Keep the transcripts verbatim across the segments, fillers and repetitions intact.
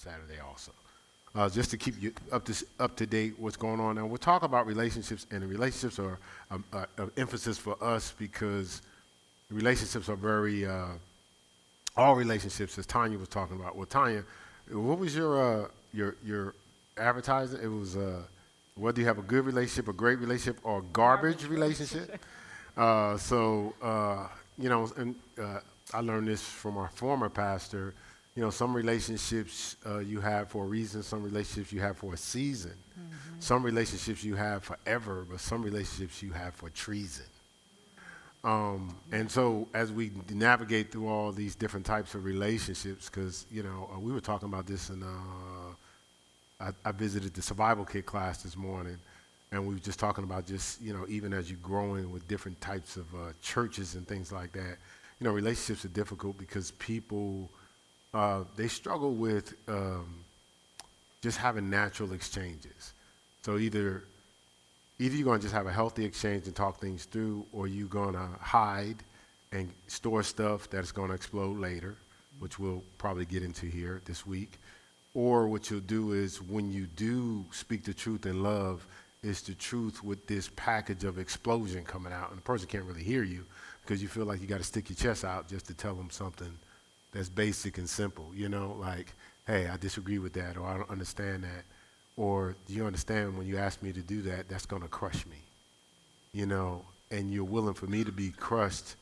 Saturday also. Uh, just to keep you up to, up to date what's going on. And we'll talk about relationships, and the relationships are um, uh, of emphasis for us because relationships are very, uh, all relationships, as Tanya was talking about. Well, Tanya, what was your uh, your your advertising? It was uh, whether you have a good relationship, a great relationship, or a garbage relationship. Uh, so, uh, you know, and uh, I learned this from our former pastor. You know, some relationships uh, you have for a reason, some relationships you have for a season, mm-hmm. some relationships you have forever, but some relationships you have for treason. Um, and so as we navigate through all these different types of relationships, because, you know, uh, we were talking about this in, uh, I, I visited the Survival Kid class this morning, and we were just talking about just, you know, even as you're growing with different types of uh, churches and things like that, you know, relationships are difficult because people... Uh, they struggle with um, just having natural exchanges. So either either you're going to just have a healthy exchange and talk things through, or you're going to hide and store stuff that's going to explode later, which we'll probably get into here this week. Or what you'll do is when you do speak the truth in love, it's the truth with this package of explosion coming out, and the person can't really hear you because you feel like you got to stick your chest out just to tell them something that's basic and simple, you know, like, hey, I disagree with that, or I don't understand that, or do you understand when you ask me to do that, that's going to crush me, you know, and you're willing for me to be crushed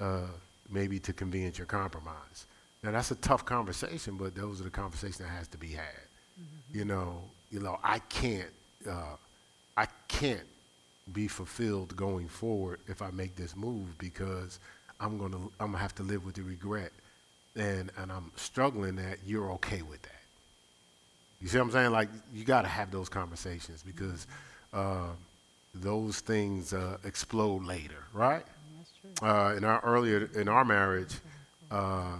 uh, maybe to convenience your compromise. Now, that's a tough conversation, but those are the conversations that has to be had. Mm-hmm. You know, you know, I can't, uh, I can't be fulfilled going forward if I make this move because I'm going to, I'm going to have to live with the regret. And, and I'm struggling that you're okay with that. You see what I'm saying? Like, you got to have those conversations because uh, those things uh, explode later, right? That's true. Uh, in our earlier, in our marriage, uh,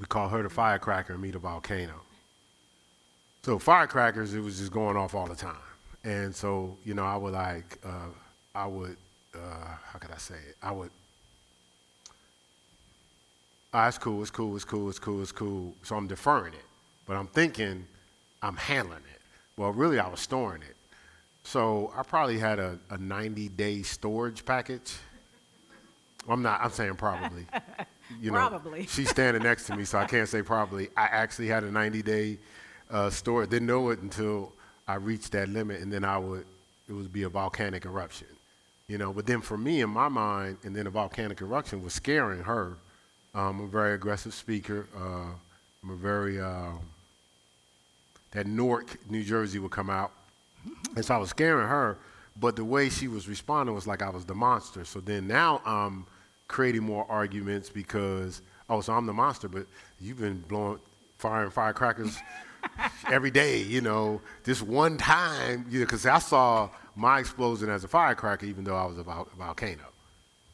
we call her the firecracker and me the volcano. So firecrackers, it was just going off all the time. And so, you know, I would like, uh, I would, uh, how could I say it? I would, Oh, it's cool, it's cool, it's cool, it's cool, it's cool. So I'm deferring it, but I'm thinking I'm handling it. Well, really, I was storing it. So I probably had a ninety-day storage package. I'm not, I'm saying probably. You know, probably. She's standing next to me, so I can't say probably. I actually had a ninety-day uh, storage. Didn't know it until I reached that limit, and then I would, it would be a volcanic eruption. You know, but then for me, in my mind, and then a volcanic eruption was scaring her. Um, I'm a very aggressive speaker. Uh, I'm a very, uh, that Newark, New Jersey would come out. And so I was scaring her, but the way she was responding was like I was the monster. So then now I'm creating more arguments because, oh, so I'm the monster, but you've been blowing, firing firecrackers every day, you know, this one time, you know, because I saw my explosion as a firecracker, even though I was a, vol- a volcano.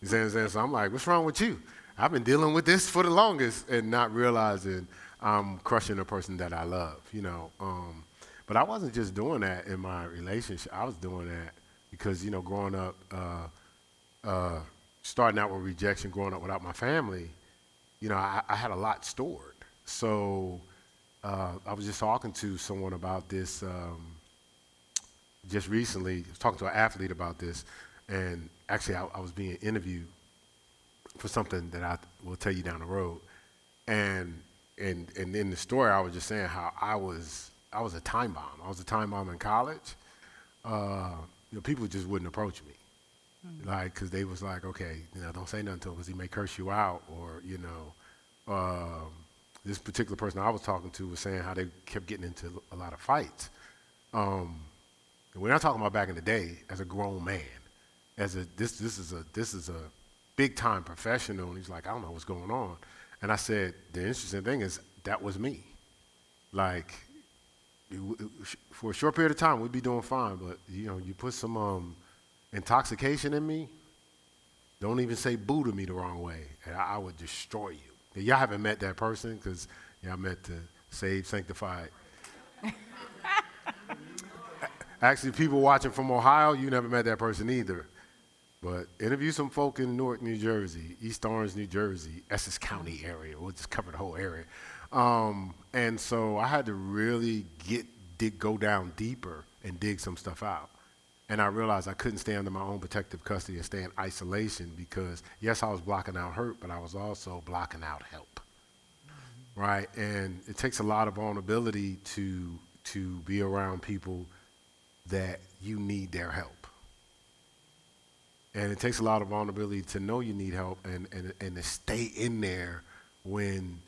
You see what I'm saying? So I'm like, what's wrong with you? I've been dealing with this for the longest and not realizing I'm crushing a person that I love, you know. Um, but I wasn't just doing that in my relationship. I was doing that because, you know, growing up, uh, uh, starting out with rejection, growing up without my family, you know, I, I had a lot stored. So uh, I was just talking to someone about this um, just recently. I was talking to an athlete about this, and actually I, I was being interviewed for something that I will tell you down the road. And and and in the story, I was just saying how I was I was a time bomb. I was a time bomb in college. Uh, you know, people just wouldn't approach me. Mm-hmm. Like, because they was like, okay, you know, don't say nothing to him because he may curse you out. Or, you know, uh, this particular person I was talking to was saying how they kept getting into a lot of fights. Um, and we're not talking about back in the day as a grown man. As a, this, this is a, this is a, big time professional, and he's like, I don't know what's going on. And I said, the interesting thing is that was me. Like, it w- it sh- for a short period of time, we'd be doing fine, but you know, you put some um, intoxication in me, don't even say boo to me the wrong way, and I, I would destroy you. Now, y'all haven't met that person, because y'all met the saved, sanctified. Actually, people watching from Ohio, you never met that person either. But interview some folk in Newark, New Jersey, East Orange, New Jersey, Essex County area. We'll just cover the whole area. Um, and so I had to really get dig, go down deeper and dig some stuff out. And I realized I couldn't stay under my own protective custody and stay in isolation because, yes, I was blocking out hurt, but I was also blocking out help, mm-hmm. right? And it takes a lot of vulnerability to to be around people that you need their help. And it takes a lot of vulnerability to know you need help and, and, and to stay in there when,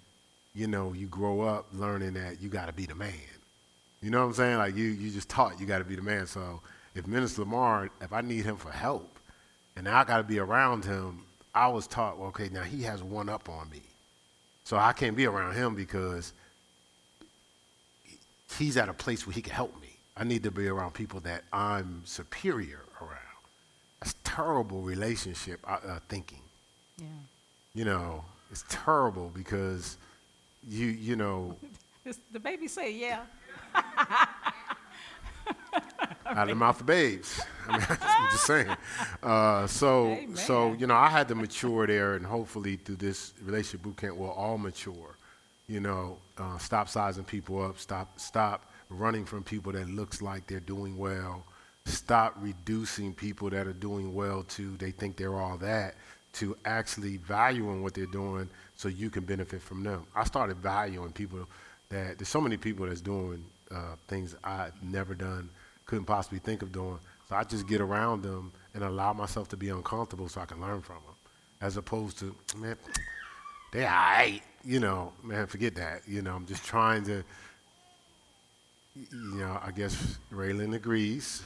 you know, you grow up learning that you got to be the man. You know what I'm saying? Like, you you just taught you got to be the man, so... If Minister Lamar, if I need him for help, and now I got to be around him, I was taught, well, okay, now he has one up on me. So I can't be around him because he's at a place where he can help me. I need to be around people that I'm superior around. That's terrible relationship uh, thinking. Yeah. You know, it's terrible because you, you know. The baby say, yeah. Out of the mouth of babes. I mean, I'm just saying. Uh, so, Amen. so you know, I had to mature there, and hopefully through this relationship boot camp, we'll all mature. You know, uh, stop sizing people up. Stop, stop running from people that looks like they're doing well. Stop reducing people that are doing well to they think they're all that. To actually valuing what they're doing, so you can benefit from them. I started valuing people that there's so many people that's doing uh, things I've never done. Couldn't possibly think of doing. So I just get around them and allow myself to be uncomfortable so I can learn from them. As opposed to, man, they all right. You know, man, forget that. You know, I'm just trying to, you know, I guess Raylan agrees.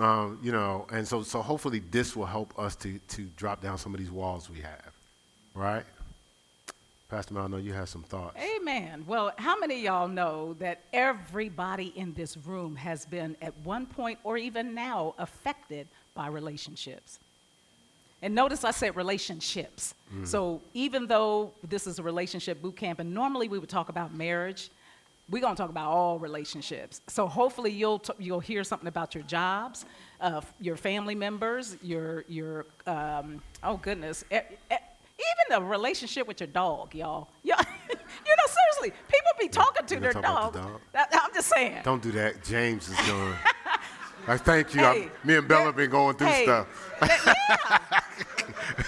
Um, you know, and so so hopefully this will help us to to drop down some of these walls we have, right? Pastor Mel, I know you have some thoughts. Amen. Well, how many of y'all know that everybody in this room has been at one point or even now affected by relationships? And notice I said relationships. Mm. So even though this is a relationship boot camp, and normally we would talk about marriage, we're going to talk about all relationships. So hopefully you'll t- you'll hear something about your jobs, uh, your family members, your, your um, oh goodness, e- e- Even a relationship with your dog, y'all. y'all you know, seriously, people be talking to their dog. The dog. I, I'm just saying. Don't do that. James is doing. I thank you. Hey, me and Bella have been going through hey, stuff. That,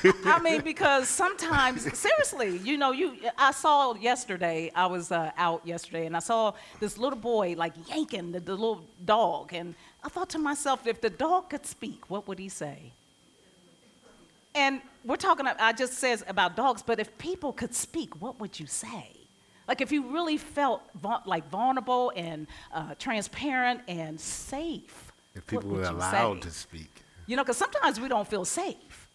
yeah. I mean, because sometimes, seriously, you know, you. I saw yesterday, I was uh, out yesterday, and I saw this little boy, like, yanking the, the little dog. And I thought to myself, if the dog could speak, what would he say? And we're talking, I just says about dogs, but if people could speak, what would you say? Like if you really felt va- like vulnerable and uh, transparent and safe, if people were allowed to speak. You know, because sometimes we don't feel safe.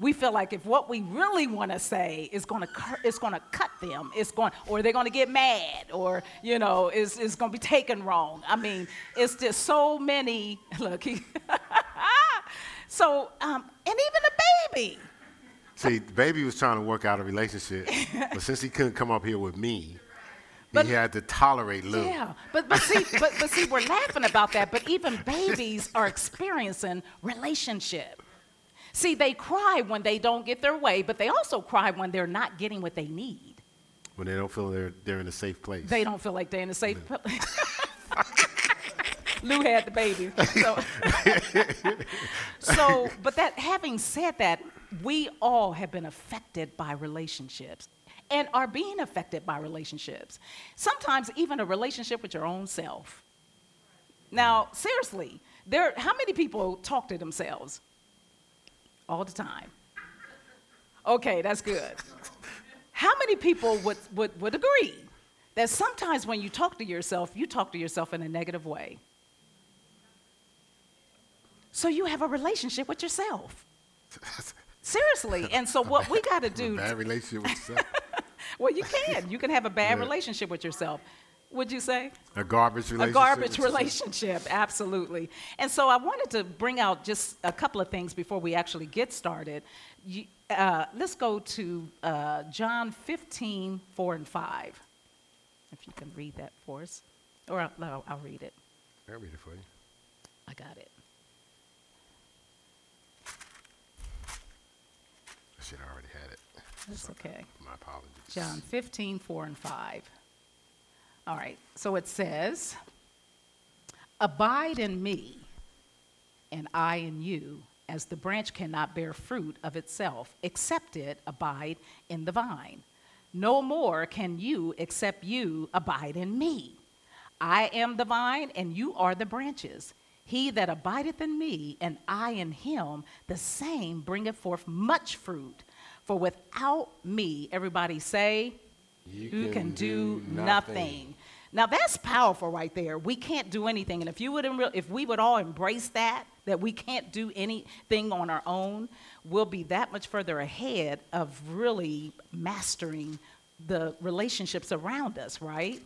We feel like if what we really want to say is going to cur- it's going to cut them, it's going, or they're going to get mad, or you know, it's it's going to be taken wrong. I mean, it's just so many. Look. He So, um, and even the baby. See, the baby was trying to work out a relationship, but since he couldn't come up here with me, but, he had to tolerate Luke. Yeah, but, but, see, but, but see, we're laughing about that, but even babies are experiencing relationship. See, they cry when they don't get their way, but they also cry when they're not getting what they need. When they don't feel they're, they're in a safe place. They don't feel like they're in a safe no. place. Lou had the baby. So. so, but that having said that, we all have been affected by relationships and are being affected by relationships. Sometimes even a relationship with your own self. Now, seriously, there. How many people talk to themselves all the time? Okay, that's good. How many people would, would, would agree that sometimes when you talk to yourself, you talk to yourself in a negative way? So you have a relationship with yourself. Seriously. And so what bad, we got to do... A bad relationship with yourself. Well, you can. You can have a bad yeah. relationship with yourself. Would you say? A garbage relationship. A garbage relationship, absolutely. And so I wanted to bring out just a couple of things before we actually get started. You, uh, let's go to uh, John fifteen, four and five. If you can read that for us. Or I'll, no, I'll read it. I'll read it for you. I got it. Should already had it. That's okay. My apologies. John fifteen, four and five. All right, so it says, abide in me, and I in you, as the branch cannot bear fruit of itself, except it abide in the vine. No more can you, except you abide in me. I am the vine, and you are the branches. He that abideth in me, and I in him, the same bringeth forth much fruit. For without me, everybody say, you, you can, can do, do nothing. nothing. Now that's powerful right there. We can't do anything. And if you would, if we would all embrace that, that we can't do anything on our own, we'll be that much further ahead of really mastering the relationships around us, right?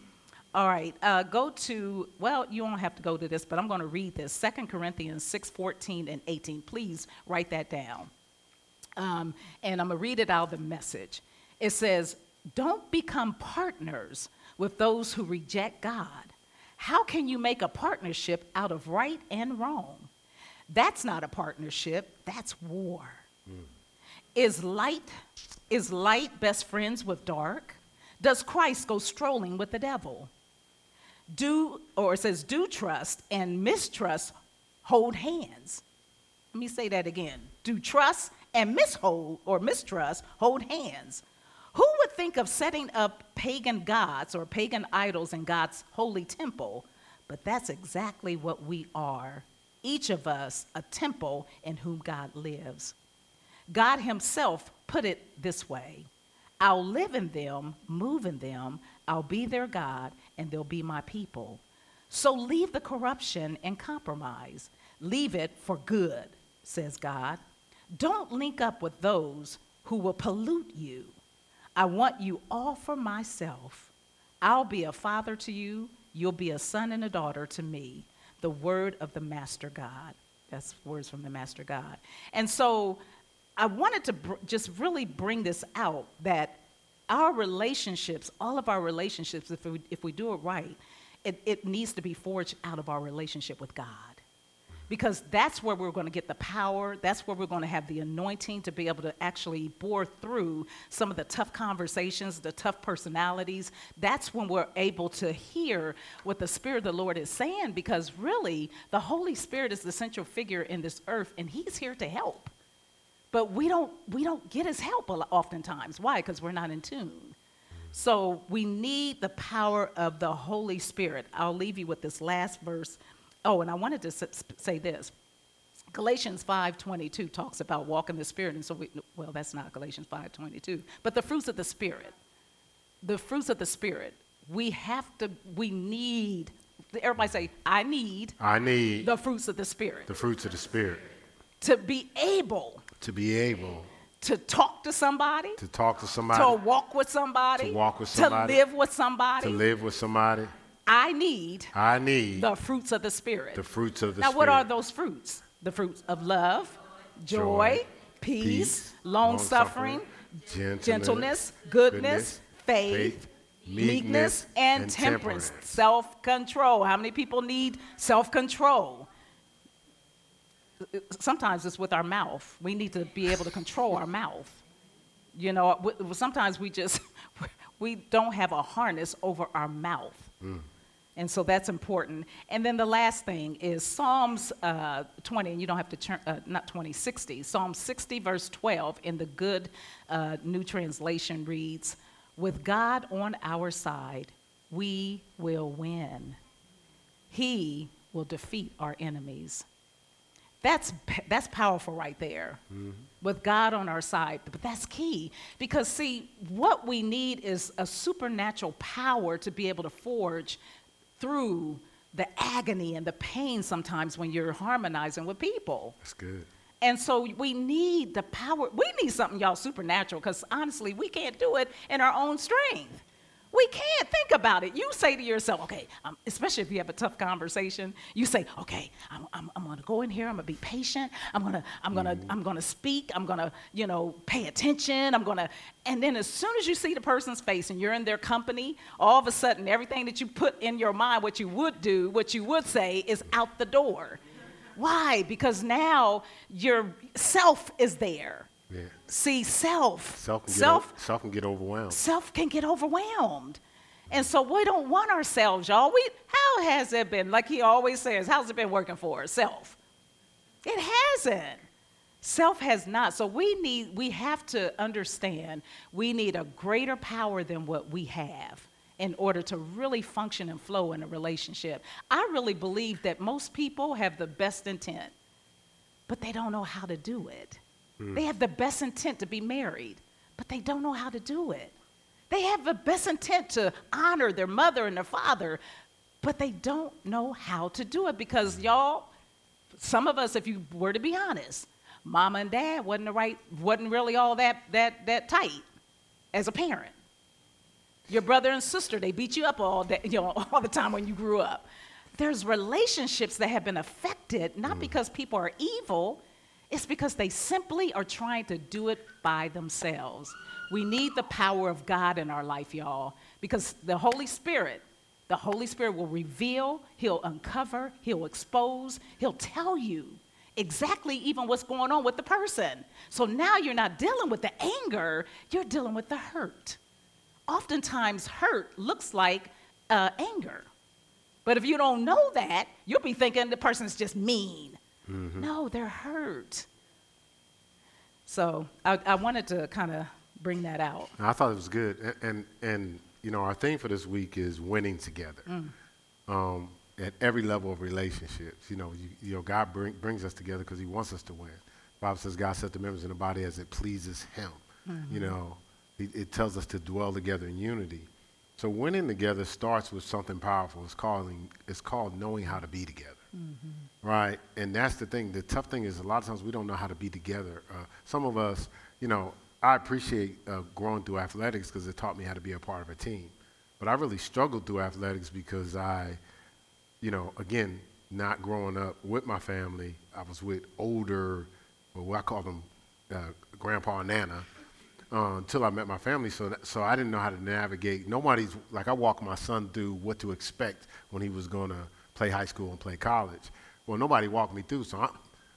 All right, uh, go to, well, you won't have to go to this, but I'm going to read this. Second Corinthians six, fourteen and eighteen. Please write that down. Um, and I'm going to read it out of the Message. It says, don't become partners with those who reject God. How can you make a partnership out of right and wrong? That's not a partnership, that's war. Mm. Is light, is light best friends with dark? Does Christ go strolling with the devil? Do, or it says, do trust and mistrust hold hands. Let me say that again. Do trust and mishold or mistrust hold hands. Who would think of setting up pagan gods or pagan idols in God's holy temple? But that's exactly what we are. Each of us a temple in whom God lives. God himself put it this way. I'll live in them, move in them, I'll be their God, and they'll be my people. So leave the corruption and compromise. Leave it for good, says God. Don't link up with those who will pollute you. I want you all for myself. I'll be a father to you. You'll be a son and a daughter to me. The word of the Master God. That's words from the Master God. And so I wanted to br- just really bring this out, that our relationships, all of our relationships, if we, if we do it right, it, it needs to be forged out of our relationship with God. Because that's where we're going to get the power. That's where we're going to have the anointing to be able to actually bore through some of the tough conversations, the tough personalities. That's when we're able to hear what the Spirit of the Lord is saying, because really the Holy Spirit is the central figure in this earth, and he's here to help. But we don't, we don't get his help oftentimes. Why? Because we're not in tune. So we need the power of the Holy Spirit. I'll leave you with this last verse. Oh, and I wanted to say this. Galatians five twenty-two talks about walk in the Spirit. And so, we, well, that's not Galatians five twenty-two. But the fruits of the Spirit, the fruits of the Spirit, we have to, we need, everybody say, I need. I need. The fruits of the Spirit. The fruits of the Spirit. To be able. To be able. To talk to somebody. To talk to somebody. To walk with somebody. To walk with somebody. To live with somebody. To live with somebody. I need, I need the fruits of the Spirit. The fruits of the Spirit. Now, what are those fruits? The fruits of love, joy, joy peace, peace long-suffering, gentleness, gentleness goodness, goodness, faith, faith meekness, meekness, and, and temperance. temperance. Self-control. How many people need self-control? Sometimes it's with our mouth. We need to be able to control our mouth. You know, sometimes we just, we don't have a harness over our mouth. Mm. And so that's important. And then the last thing is Psalms uh, twenty, and you don't have to turn, uh, not twenty, sixty. Psalm sixty, verse twelve, in the Good uh, New Translation reads, with God on our side, we will win. He will defeat our enemies. That's that's powerful right there, mm-hmm. with God on our side. But that's key, because, see, what we need is a supernatural power to be able to forge through the agony and the pain sometimes when you're harmonizing with people. That's good. And so we need the power. We need something, y'all, supernatural, because, honestly, we can't do it in our own strength. We can't. Think about it. You say to yourself, okay, um, especially if you have a tough conversation, you say, okay, I'm, I'm, I'm going to go in here. I'm going to be patient. I'm going to, I'm going to, mm-hmm. I'm going to speak. I'm going to, you know, pay attention. I'm going to, and then as soon as you see the person's face and you're in their company, all of a sudden, everything that you put in your mind, what you would do, what you would say is out the door. Why? Because now your self is there. Yeah. See, self. Self can, self, get o- self can get overwhelmed. Self can get overwhelmed. And so we don't want ourselves, y'all. We, how has it been? Like he always says, how's it been working for us? Self. It hasn't. Self has not. So we need, we have to understand we need a greater power than what we have in order to really function and flow in a relationship. I really believe that most people have the best intent, but they don't know how to do it. Mm. They have the best intent to be married, but they don't know how to do it. They have the best intent to honor their mother and their father, but they don't know how to do it because y'all, some of us, if you were to be honest, Mama and Dad wasn't the right, wasn't really all that that that tight as a parent. Your brother and sister, they beat you up all day, you know, all the time when you grew up. There's relationships that have been affected, not mm. because people are evil, it's because they simply are trying to do it by themselves. We need the power of God in our life, y'all, because the Holy Spirit, the Holy Spirit will reveal, he'll uncover, he'll expose, he'll tell you exactly even what's going on with the person. So now you're not dealing with the anger, you're dealing with the hurt. Oftentimes hurt looks like uh, anger. But if you don't know that, you'll be thinking the person's just mean. Mm-hmm. No, they're hurt. So I, I wanted to kind of bring that out. I thought it was good. And, and, and you know, our theme for this week is winning together. Mm. Um, at every level of relationships. You know, you, you know God bring, brings us together because he wants us to win. The Bible says God set the members in the body as it pleases him. Mm-hmm. You know, it, it tells us to dwell together in unity. So winning together starts with something powerful. It's, calling, it's called knowing how to be together, mm-hmm. right? And that's the thing. The tough thing is a lot of times we don't know how to be together. Uh, some of us, you know, I appreciate uh, growing through athletics because it taught me how to be a part of a team. But I really struggled through athletics because I... You know, again, not growing up with my family, I was with older, well, what I call them uh, grandpa and nana, uh, until I met my family. So, that, so I didn't know how to navigate. Nobody's like I walked my son through what to expect when he was going to play high school and play college. Well, nobody walked me through, so I'm,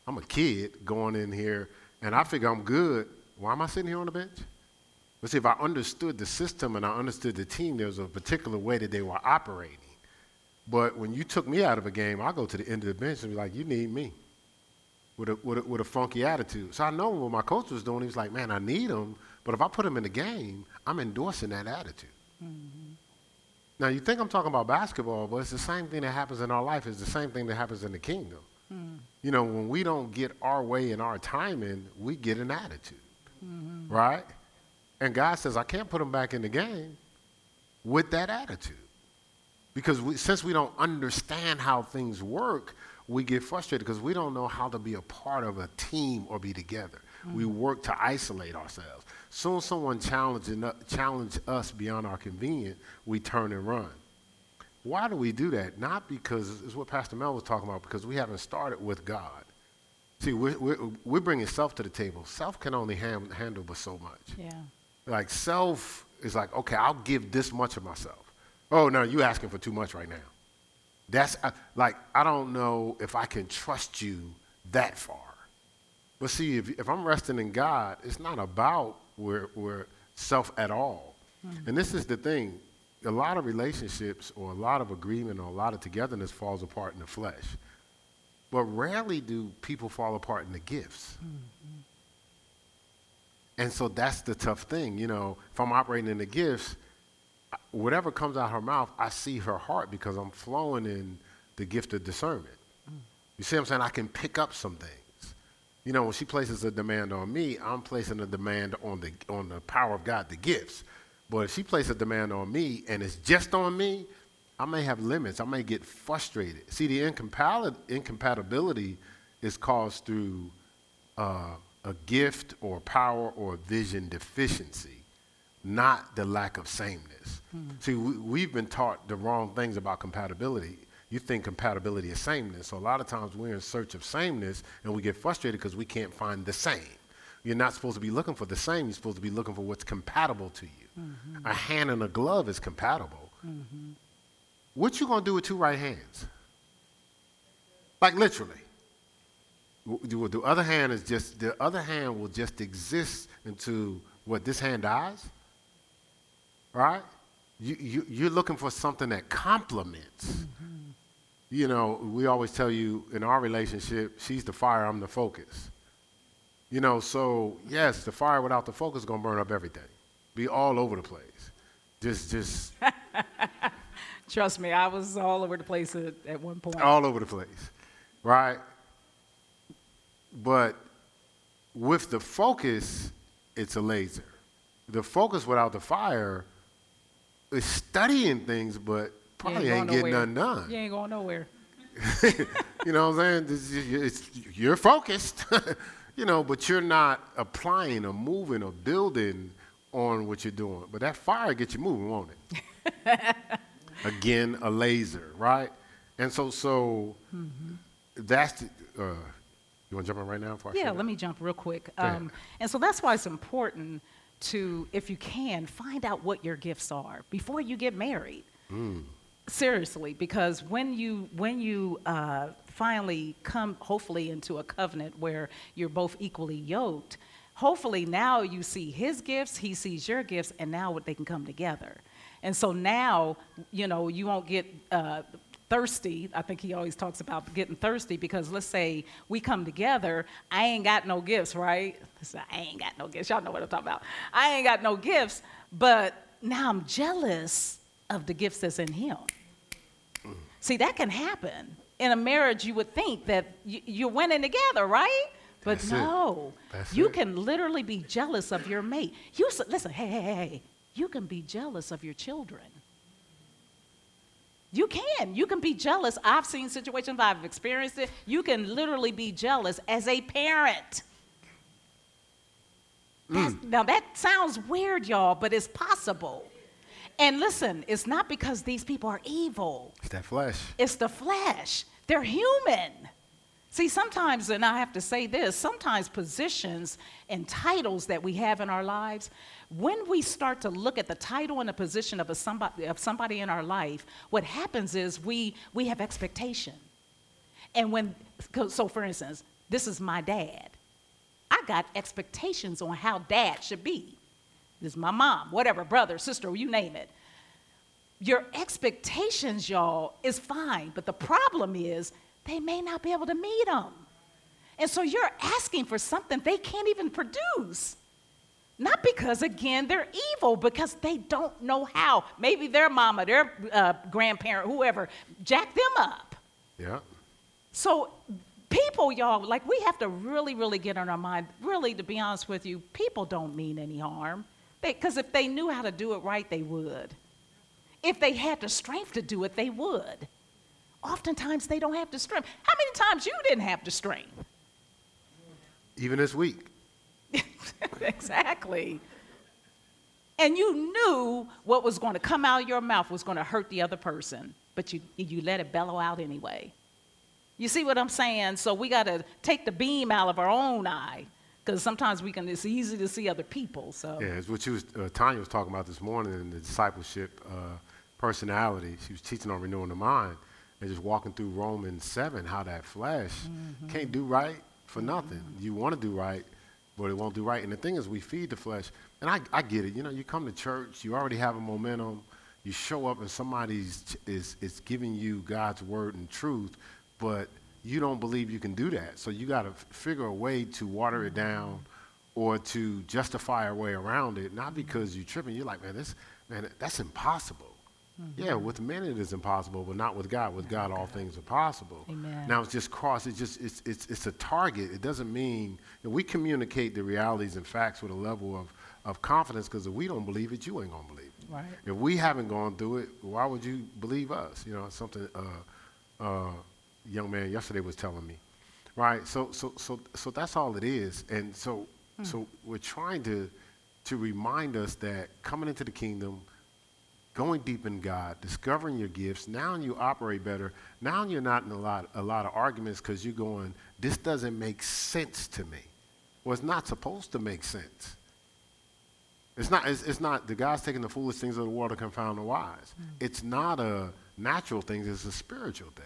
I'm a kid going in here, and I figure I'm good. Why am I sitting here on the bench? But see, if I understood the system and I understood the team, there was a particular way that they were operating. But when you took me out of a game, I go to the end of the bench and be like, you need me, with a, with a, with a funky attitude. So I know what my coach was doing. He was like, man, I need him. But if I put him in the game, I'm endorsing that attitude. Mm-hmm. Now, you think I'm talking about basketball, but it's the same thing that happens in our life. It's the same thing that happens in the kingdom. Mm-hmm. You know, when we don't get our way in our timing, we get an attitude, mm-hmm. right? And God says, I can't put him back in the game with that attitude. Because we, since we don't understand how things work, we get frustrated because we don't know how to be a part of a team or be together. Mm-hmm. We work to isolate ourselves. Soon someone challenging, challenge us beyond our convenience, we turn and run. Why do we do that? Not because, it's what Pastor Mel was talking about, because we haven't started with God. See, we're, we're, we're bringing self to the table. Self can only ham, handle but so much. Yeah. Like self is like, okay, I'll give this much of myself. Oh, no, you're asking for too much right now. That's, uh, like, I don't know if I can trust you that far. But see, if, if I'm resting in God, it's not about we're, we're self at all. Mm-hmm. And this is the thing. A lot of relationships or a lot of agreement or a lot of togetherness falls apart in the flesh. But rarely do people fall apart in the gifts. Mm-hmm. And so that's the tough thing. You know, if I'm operating in the gifts, whatever comes out of her mouth, I see her heart because I'm flowing in the gift of discernment. Mm. You see what I'm saying? I can pick up some things. You know, when she places a demand on me, I'm placing a demand on the on the power of God, the gifts. But if she places a demand on me and it's just on me, I may have limits. I may get frustrated. See, the incompatibility, incompatibility is caused through uh, a gift or power or vision deficiency, not the lack of sameness. Mm-hmm. See, we, we've been taught the wrong things about compatibility. You think compatibility is sameness. So a lot of times we're in search of sameness and we get frustrated because we can't find the same. You're not supposed to be looking for the same. You're supposed to be looking for what's compatible to you. Mm-hmm. A hand and a glove is compatible. Mm-hmm. What you gonna do with two right hands? Like literally. The, the other hand is just the other hand will just exist until what this hand dies, right? You, you you're looking for something that complements. Mm-hmm. You know, we always tell you in our relationship, she's the fire, I'm the focus. You know, so yes, the fire without the focus is gonna burn up everything, be all over the place. Just, just. Trust me, I was all over the place at, at one point. All over the place, right? But with the focus, it's a laser. The focus without the fire is studying things, but probably ain't, ain't getting none done. You ain't going nowhere. You know what I'm saying? It's, it's, you're focused, you know, but you're not applying or moving or building on what you're doing. But that fire gets you moving, won't it? Again, a laser, right? And so, so mm-hmm. that's. The, uh, you want to jump in right now? Before yeah, I let that? me jump real quick. Um, and so that's why it's important to, if you can, find out what your gifts are before you get married. Mm. Seriously, because when you when you uh, finally come, hopefully, into a covenant where you're both equally yoked, hopefully now you see his gifts, he sees your gifts, and now they can come together. And so now, you know, you won't get uh, thirsty. I think he always talks about getting thirsty because let's say we come together, I ain't got no gifts, right? I ain't got no gifts. Y'all know what I'm talking about. I ain't got no gifts, but now I'm jealous of the gifts that's in him. Mm. See, that can happen. In a marriage, you would think that y- you're winning together, right? But that's no, you it. can literally be jealous of your mate. You so, Listen, hey, hey, hey, you can be jealous of your children. You can, you can be jealous. I've seen situations, I've experienced it. You can literally be jealous as a parent. Mm. Now that sounds weird, y'all, but it's possible. And listen, it's not because these people are evil. It's that flesh. It's the flesh. They're human. See, sometimes, and I have to say this, sometimes positions and titles that we have in our lives, when we start to look at the title and the position of a somebody, of somebody in our life, what happens is we, we have expectation. And when, so for instance, this is my dad. I got expectations on how dad should be. This is my mom, whatever, brother, sister, you name it. Your expectations, y'all, is fine, but the problem is they may not be able to meet them. And so you're asking for something they can't even produce. Not because, again, they're evil, because they don't know how. Maybe their mama, their uh, grandparent, whoever, jacked them up. Yeah. So people, y'all, like we have to really, really get on our mind. Really, to be honest with you, people don't mean any harm. Because if they knew how to do it right, they would. If they had the strength to do it, they would. Oftentimes, they don't have the strength. How many times you didn't have the strength? Even this week. Exactly. And you knew what was going to come out of your mouth was going to hurt the other person, but you, you let it bellow out anyway. You see what I'm saying? So we got to take the beam out of our own eye. Because sometimes we can, it's easy to see other people. So yeah, it's what she was, uh, Tanya was talking about this morning in the discipleship uh, personality. She was teaching on renewing the mind and just walking through Romans seven, how that flesh mm-hmm. can't do right for nothing. Mm-hmm. You want to do right, but it won't do right. And the thing is, we feed the flesh. And I, I get it. You know, you come to church, you already have a momentum. You show up and somebody is, is giving you God's word and truth, but you don't believe you can do that. So you got to f- figure a way to water it down or to justify a way around it, not because you're tripping. You're like, man, this, man, that's impossible. Mm-hmm. Yeah, with men it is impossible, but not with God. With oh, God, God, all things are possible. Amen. Now it's just cross. It's just it's it's it's a target. It doesn't mean that we communicate the realities and facts with a level of, of confidence because if we don't believe it, you ain't gonna believe it. Right. If we haven't gone through it, why would you believe us? You know, something. Uh, uh, young man yesterday was telling me, right? So so so so that's all it is. And so hmm. so we're trying to to remind us that coming into the kingdom, going deep in God, discovering your gifts, now you operate better. Now you're not in a lot a lot of arguments because you're going, this doesn't make sense to me. Well, it's not supposed to make sense. It's not, it's, it's not, the God's taking the foolish things of the world to confound the wise. Hmm. It's not a natural thing, it's a spiritual thing.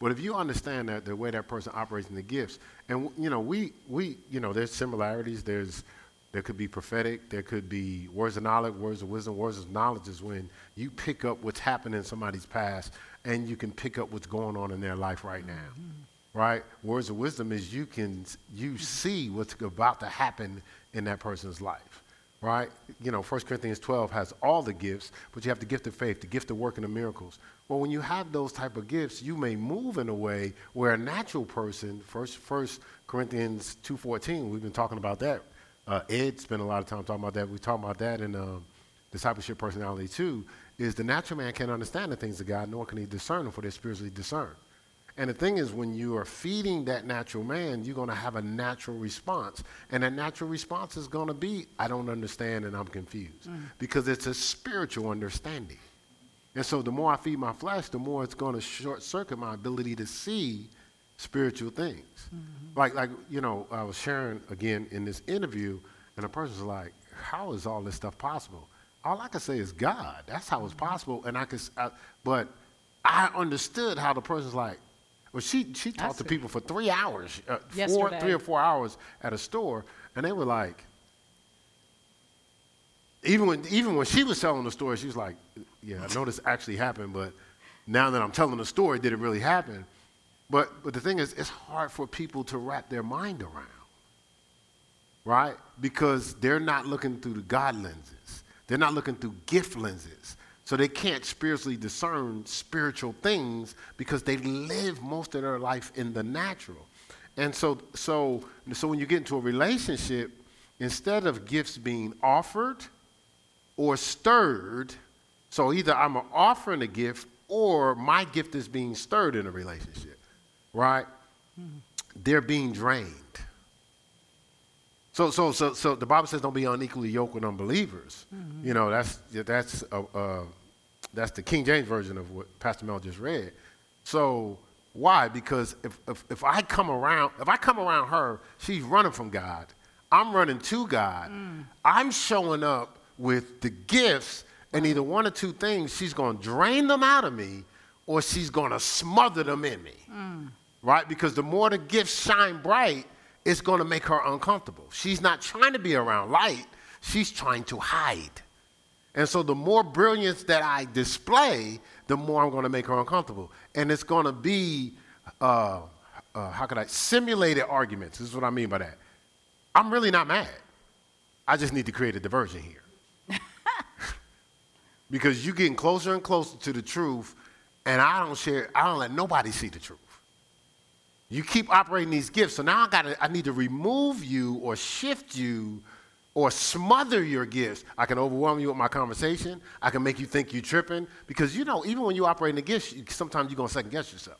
But if you understand that the way that person operates in the gifts, and you know, we we you know, there's similarities. There's there could be prophetic. There could be words of knowledge, words of wisdom. Words of knowledge is when you pick up what's happening in somebody's past, and you can pick up what's going on in their life right now, mm-hmm. right? Words of wisdom is you can you see what's about to happen in that person's life. Right? You know, First Corinthians twelve has all the gifts, but you have the gift of faith, the gift of working of miracles. Well, when you have those type of gifts, you may move in a way where a natural person, first, First Corinthians two fourteen, we've been talking about that. Uh, Ed spent a lot of time talking about that. We talked about that in um, discipleship personality too, is the natural man can't understand the things of God, nor can he discern them, for they're spiritually discerned. And the thing is, when you are feeding that natural man, you're going to have a natural response. And that natural response is going to be, I don't understand and I'm confused. Mm. Because it's a spiritual understanding. And so the more I feed my flesh, the more it's going to short circuit my ability to see spiritual things. Mm-hmm. Like, like you know, I was sharing again in this interview, and a person's like, how is all this stuff possible? All I can say is God. That's how it's possible. And I could, I, but I understood how the person's like, well, she she talked to people for three hours, uh, four, three or four hours at a store, and they were like, even when even when she was telling the story, she was like, yeah, I know this actually happened, but now that I'm telling the story, did it really happen? But but the thing is, it's hard for people to wrap their mind around, right? Because they're not looking through the God lenses. They're not looking through gift lenses. So they can't spiritually discern spiritual things because they live most of their life in the natural. And so so, so when you get into a relationship, instead of gifts being offered or stirred, so either I'm offering a gift or my gift is being stirred in a relationship, right? Mm-hmm. They're being drained. So, so, so, so the Bible says don't be unequally yoked with unbelievers. Mm-hmm. You know, that's, that's a, a That's the King James version of what Pastor Mel just read. So why? Because if, if if I come around, if I come around her, she's running from God. I'm running to God. Mm. I'm showing up with the gifts, and either one or two things, she's going to drain them out of me, or she's going to smother them in me, mm. right? Because the more the gifts shine bright, it's going to make her uncomfortable. She's not trying to be around light. She's trying to hide. And so the more brilliance that I display, the more I'm going to make her uncomfortable. And it's going to be, uh, uh, how could I, simulated arguments. This is what I mean by that. I'm really not mad. I just need to create a diversion here. Because you're getting closer and closer to the truth, and I don't share, I don't let nobody see the truth. You keep operating these gifts, so now I got to, I need to remove you or shift you or smother your gifts. I can overwhelm you with my conversation. I can make you think you're tripping. Because, you know, even when you operate in the gifts, you, sometimes you're going to second guess yourself.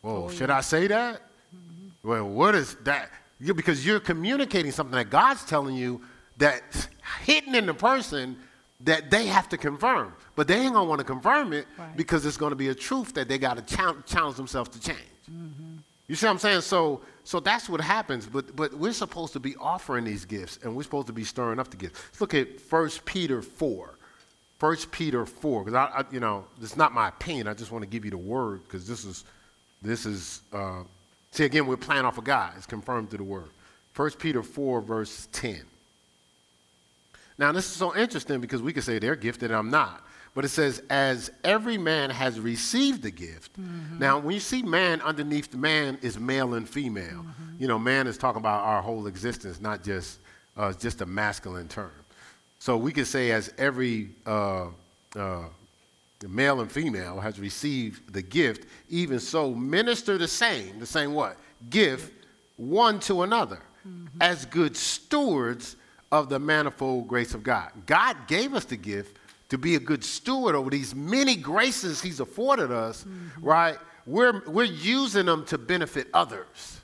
Whoa, oh, should yeah. I say that? Mm-hmm. Well, what is that? You, because you're communicating something that God's telling you that's hidden in the person that they have to confirm. But they ain't going to want to confirm it right. Because it's going to be a truth that they got to ch- challenge themselves to change. Mm-hmm. You see what I'm saying? So so that's what happens, but but we're supposed to be offering these gifts, and we're supposed to be stirring up the gifts. Let's look at First Peter four. First Peter four, because, I, I, you know, it's not my opinion. I just want to give you the word, because this is, this is uh, see, again, we're playing off of God. It's confirmed through the word. First Peter four, verse ten. Now, this is so interesting, because we could say they're gifted and I'm not. But it says, as every man has received the gift. Mm-hmm. Now, when you see man, underneath the man is male and female. Mm-hmm. You know, man is talking about our whole existence, not just uh, just a masculine term. So we could say as every uh, uh, male and female has received the gift, even so minister the same, the same what? Gift one to another, mm-hmm. as good stewards of the manifold grace of God. God gave us the gift to be a good steward over these many graces he's afforded us, mm-hmm. right? We're, we're using them to benefit others.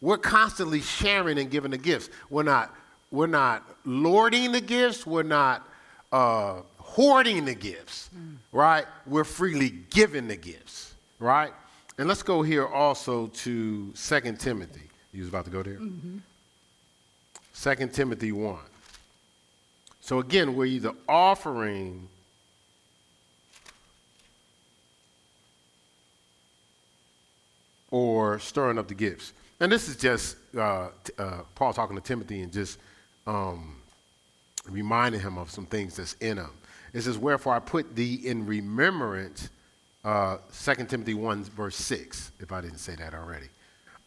We're constantly sharing and giving the gifts. We're not, we're not lording the gifts. We're not uh, hoarding the gifts, mm. right? We're freely giving the gifts, right? And let's go here also to Second Timothy. You was about to go there? Mm-hmm. Second Timothy one. So again, we're either offering for stirring up the gifts. And this is just uh, uh, Paul talking to Timothy and just um, reminding him of some things that's in him. It says, wherefore I put thee in remembrance, uh, Second Timothy one, verse six, if I didn't say that already.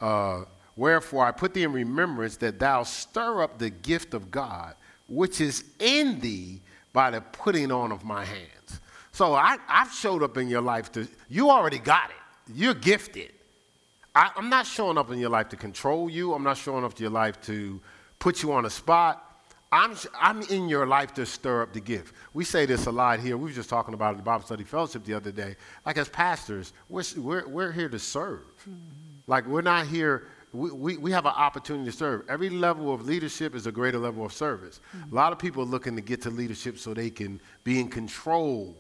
Uh, wherefore I put thee in remembrance that thou stir up the gift of God, which is in thee by the putting on of my hands. So I, I've showed up in your life to, you already got it. You're gifted. I, I'm not showing up in your life to control you. I'm not showing up to your life to put you on a spot. I'm, I'm in your life to stir up the gift. We say this a lot here. We were just talking about it in the Bible Study Fellowship the other day. Like as pastors, we're, we're, we're here to serve. Mm-hmm. Like we're not here, we, we, we have an opportunity to serve. Every level of leadership is a greater level of service. Mm-hmm. A lot of people are looking to get to leadership so they can be in control.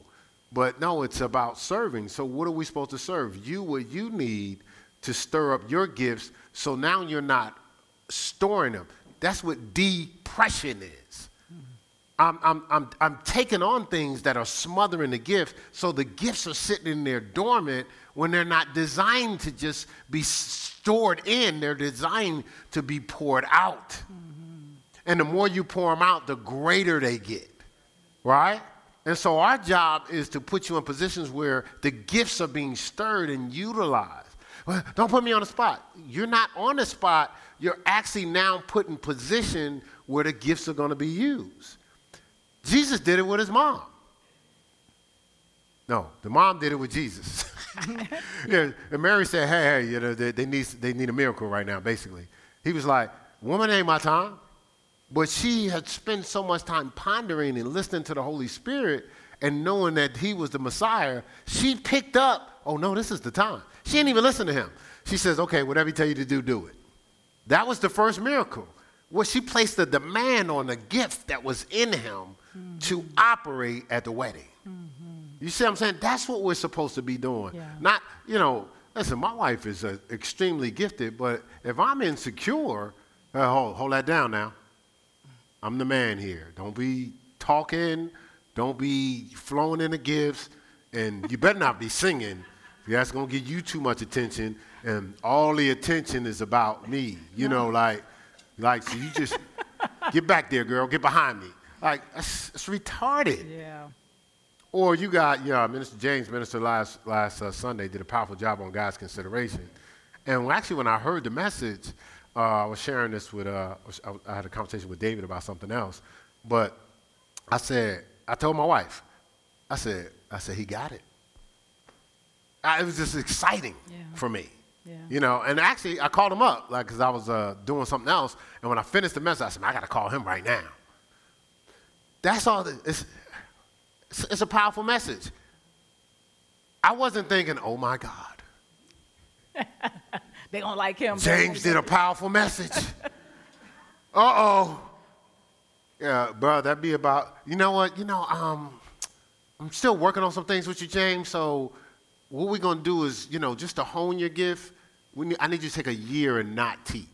But no, it's about serving. So what are we supposed to serve? You what you need to stir up your gifts, so now you're not storing them. That's what depression is. Mm-hmm. I'm, I'm, I'm, I'm taking on things that are smothering the gift, so the gifts are sitting in there dormant when they're not designed to just be stored in. They're designed to be poured out. Mm-hmm. And the more you pour them out, the greater they get, right? And so our job is to put you in positions where the gifts are being stirred and utilized. Well, don't put me on the spot. You're not on the spot. You're actually now put in position where the gifts are going to be used. Jesus did it with his mom. No, the mom did it with Jesus. Yeah, and Mary said, hey, hey, you know, they, they, need, they need a miracle right now, basically. He was like, woman, ain't my time. But she had spent so much time pondering and listening to the Holy Spirit and knowing that he was the Messiah. She picked up, oh, no, this is the time. She didn't even listen to him. She says, okay, whatever he tell you to do, do it. That was the first miracle. Well, she placed a demand on the gift that was in him mm-hmm. to operate at the wedding. Mm-hmm. You see what I'm saying? That's what we're supposed to be doing. Yeah. Not, you know, listen, my wife is uh, extremely gifted, but if I'm insecure, uh, hold, hold that down now. I'm the man here. Don't be talking. Don't be flowing in the gifts. And you better not be singing. That's going to give you too much attention, and all the attention is about me. You know, like, like so you just get back there, girl. Get behind me. Like, it's, it's retarded. Yeah. Or you got, you know, Minister James, Minister last, last uh, Sunday, did a powerful job on God's consideration. And actually, when I heard the message, uh, I was sharing this with, uh, I had a conversation with David about something else. But I said, I told my wife, I said, I said, he got it. I, it was just exciting yeah. for me, yeah. you know. And actually, I called him up, like, because I was uh, doing something else. And when I finished the message, I said, I got to call him right now. That's all. The, it's, it's, it's a powerful message. I wasn't thinking, oh, my God. They don't like him. James did a powerful message. Uh-oh. Yeah, bro, that'd be about, you know what? You know, um, I'm still working on some things with you, James, so what we're going to do is, you know, just to hone your gift, we need, I need you to take a year and not teach.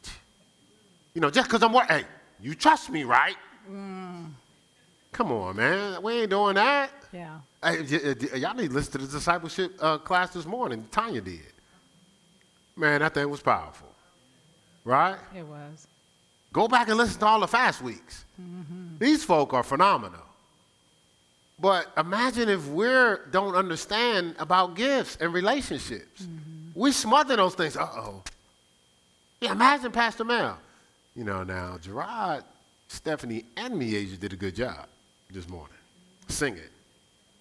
You know, just because I'm working. Hey, you trust me, right? Mm. Come on, man. We ain't doing that. Yeah. Hey, y- y- y'all need to listen to the discipleship uh, class this morning. Tanya did. Man, that thing was powerful. Right? It was. Go back and listen to all the fast weeks. Mm-hmm. These folk are phenomenal. But imagine if we don't understand about gifts and relationships. Mm-hmm. We smother those things. Uh-oh. Yeah, imagine Pastor Mel. You know, now, Gerard, Stephanie, and Mia did a good job this morning. Sing it.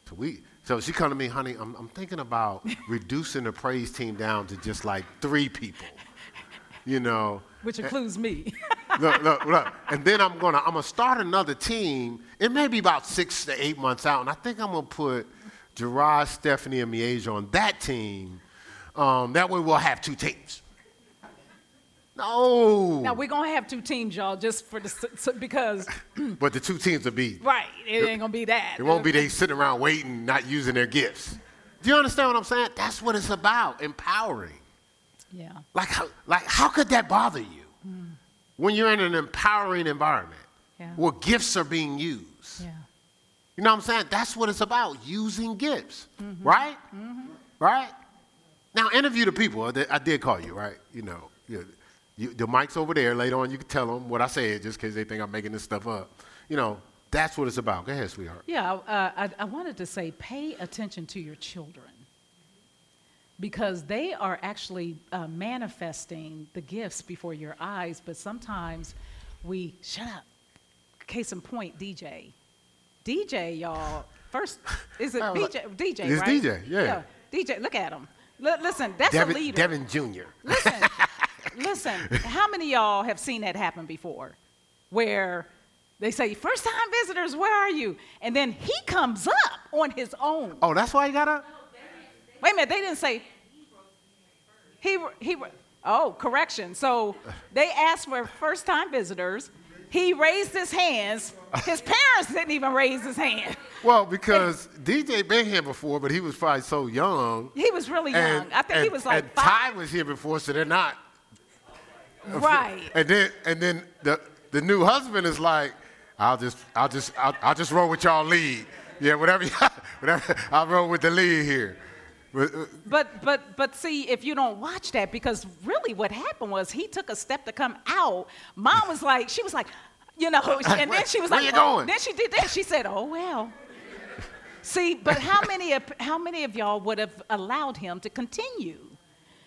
So, we, so she come to me, honey, I'm, I'm thinking about reducing the praise team down to just like three people, you know. Which includes and, me. Look, look, look. And then I'm going to I'm gonna start another team. It may be about six to eight months out, and I think I'm going to put Gerard, Stephanie, and Mieja on that team. Um, that way we'll have two teams. No. Now, we're going to have two teams, y'all, just for the so, because. But the two teams will be. Right. It, it ain't going to be that. It won't be they sitting around waiting, not using their gifts. Do you understand what I'm saying? That's what it's about, empowering. Yeah. Like how, like, how could that bother you? Mm. When you're in an empowering environment yeah. where gifts are being used. Yeah. You know what I'm saying? That's what it's about, using gifts, mm-hmm. right? Mm-hmm. Right? Now, interview the people. I did call you, right? You know, you, you, the mic's over there. Later on, you can tell them what I said, just in case they think I'm making this stuff up. You know, that's what it's about. Go ahead, sweetheart. Yeah, uh, I, I wanted to say pay attention to your children, because they are actually uh, manifesting the gifts before your eyes, but sometimes we shut up. Case in point, D J. D J, y'all, first, is it D J, like, D J, it's right? It's D J, yeah. yeah. D J, look at him. L- listen, that's Devin, a leader. Devin Junior Listen, listen, how many of y'all have seen that happen before? Where they say, first time visitors, where are you? And then he comes up on his own. Oh, that's why he got up? Wait a minute, they didn't say, he, he, oh, correction. So they asked for first time visitors. He raised his hands. His parents didn't even raise his hand. Well, because and, D J been here before, but he was probably so young. He was really and, young. I think and, he was like and five. Ty was here before, so they're not. Right. And then and then the, the new husband is like, I'll just I'll just I'll, I'll just roll with y'all lead. Yeah, whatever. Y'all, whatever. I'll roll with the lead here. But but but see, if you don't watch that, because really what happened was he took a step to come out. Mom was like, she was like, you know, and then she was like, where you going? Then she did that. She said, oh, well. See, but how many of, how many of y'all would have allowed him to continue?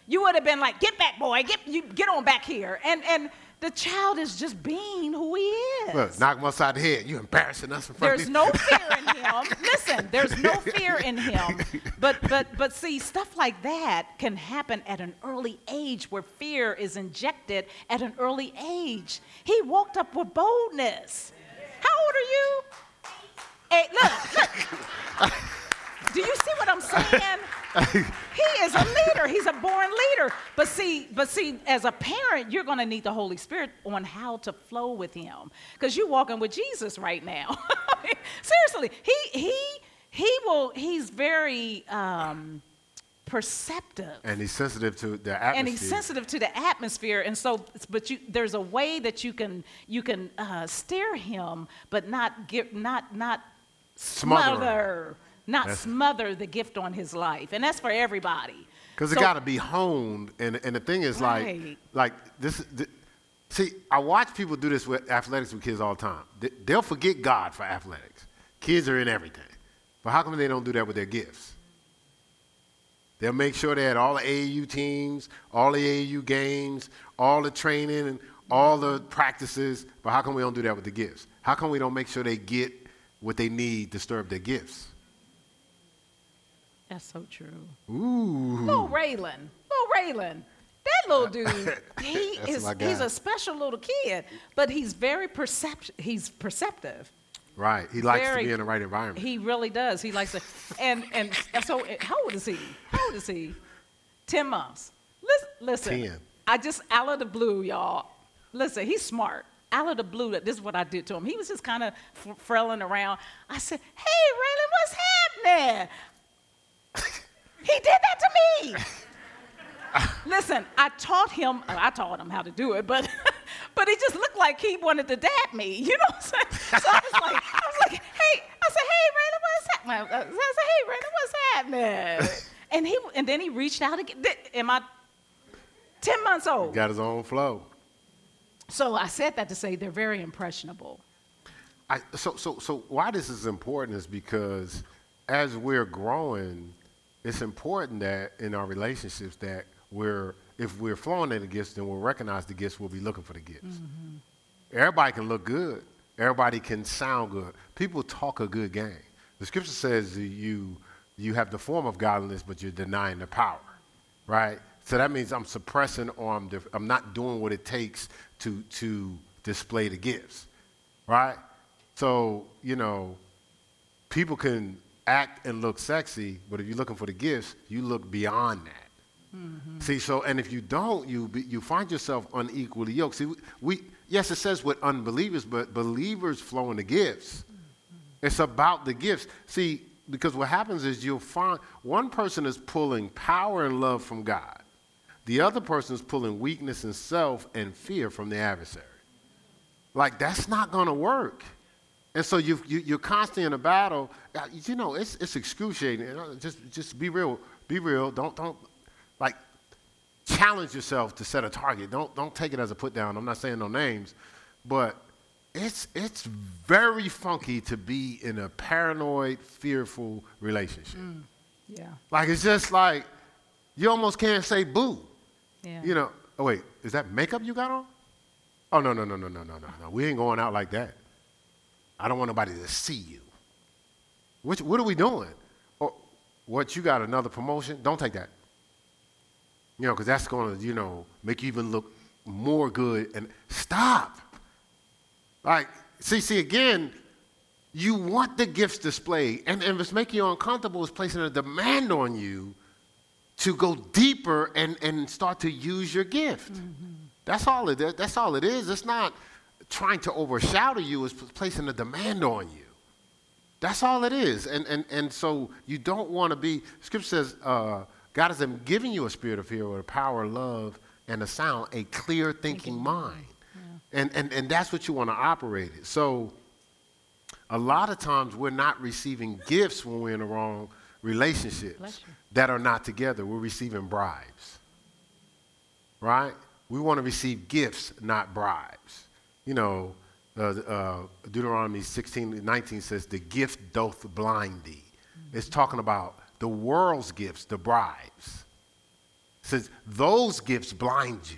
You would have been like, get back, boy, get you get on back here. And and the child is just being who he is. Look, knock him upside the head. You're embarrassing us in front of me. There's no fear in him. Listen, there's no fear in him. But but but see, stuff like that can happen at an early age, where fear is injected at an early age. He walked up with boldness. How old are you? Hey, look, look. Do you see what I'm saying? He is a leader. He's a born leader. But see, but see, as a parent, you're going to need the Holy Spirit on how to flow with him, because you're walking with Jesus right now. I mean, seriously, he he he will. He's very um, perceptive, and he's sensitive to the atmosphere. And he's sensitive to the atmosphere. And so, but you, there's a way that you can you can uh, steer him, but not get not not smother. smother. Not that's, smother the gift on his life. And that's for everybody. Because so, it got to be honed. And and the thing is, right. like, like this. The, see, I watch people do this with athletics with kids all the time. They, they'll forget God for athletics. Kids are in everything. But how come they don't do that with their gifts? They'll make sure they had all the A A U teams, all the A A U games, all the training, and all the practices. But how come we don't do that with the gifts? How come we don't make sure they get what they need to stir up their gifts? That's so true. Ooh. Little Raylan. Little Raylan. That little dude, he is he's a special little kid, but he's very percept he's perceptive. Right. He likes very, to be in the right environment. He really does. He likes to and and so how old is he? How old is he? Ten months. Listen listen. Ten. I just out of the blue, y'all. Listen, he's smart. Out of the blue, this is what I did to him. He was just kind of f- frailing around. I said, hey Raylan, what's happening? He did that to me. Listen, I taught him, I taught him how to do it, but but he just looked like he wanted to dab me, you know what I'm saying? So I was like, I was like, hey, I said, hey, Raylan, what's happening? I said, hey, Raylan, what's happening? And he, and then he reached out again. Am I ten months old? He got his own flow. So I said that to say they're very impressionable. I, so, so, so why this is important is because as we're growing, it's important that in our relationships that we're, if we're flowing in the gifts, then we'll recognize the gifts, we'll be looking for the gifts. Mm-hmm. Everybody can look good. Everybody can sound good. People talk a good game. The scripture says that you, you have the form of godliness, but you're denying the power, right? So that means I'm suppressing or I'm, def- I'm not doing what it takes to, to display the gifts, right? So, you know, people can act and look sexy, but if you're looking for the gifts, you look beyond that. Mm-hmm. See, so, and if you don't, you be, you find yourself unequally yoked. See, we, we yes, it says with unbelievers, but believers flow in the gifts. Mm-hmm. It's about the gifts. See, because what happens is you'll find one person is pulling power and love from God. The other person is pulling weakness and self and fear from the adversary. Like, that's not going to work. And so you, you, you're constantly in a battle. You know, it's it's excruciating. Just just be real. Be real. Don't don't Like, challenge yourself to set a target. Don't don't take it as a put down. I'm not saying no names, but it's it's very funky to be in a paranoid, fearful relationship. Mm. Yeah. Like, it's just like you almost can't say boo. Yeah. You know. Oh wait, is that makeup you got on? Oh no no no no no no no no. We ain't going out like that. I don't want nobody to see you. Which what are we doing? Or what, you got another promotion? Don't take that. You know, because that's going to, you know, make you even look more good. And stop. Like, see, see, again, you want the gifts displayed. And, and what's making you uncomfortable is placing a demand on you to go deeper and, and start to use your gift. Mm-hmm. That's all it is. That's all it is. It's not trying to overshadow you. It's placing a demand on you. That's all it is. And, and, and so you don't want to be, Scripture says, uh, God has given you a spirit of fear, or a power, love, and a sound, a clear thinking mind. Yeah. And, and and that's what you want to operate in. So a lot of times we're not receiving gifts when we're in the wrong relationships that are not together. We're receiving bribes, right? We want to receive gifts, not bribes. You know, uh, uh, Deuteronomy sixteen nineteen says, the gift doth blind thee. Mm-hmm. It's talking about the world's gifts, the bribes. It says those gifts blind you.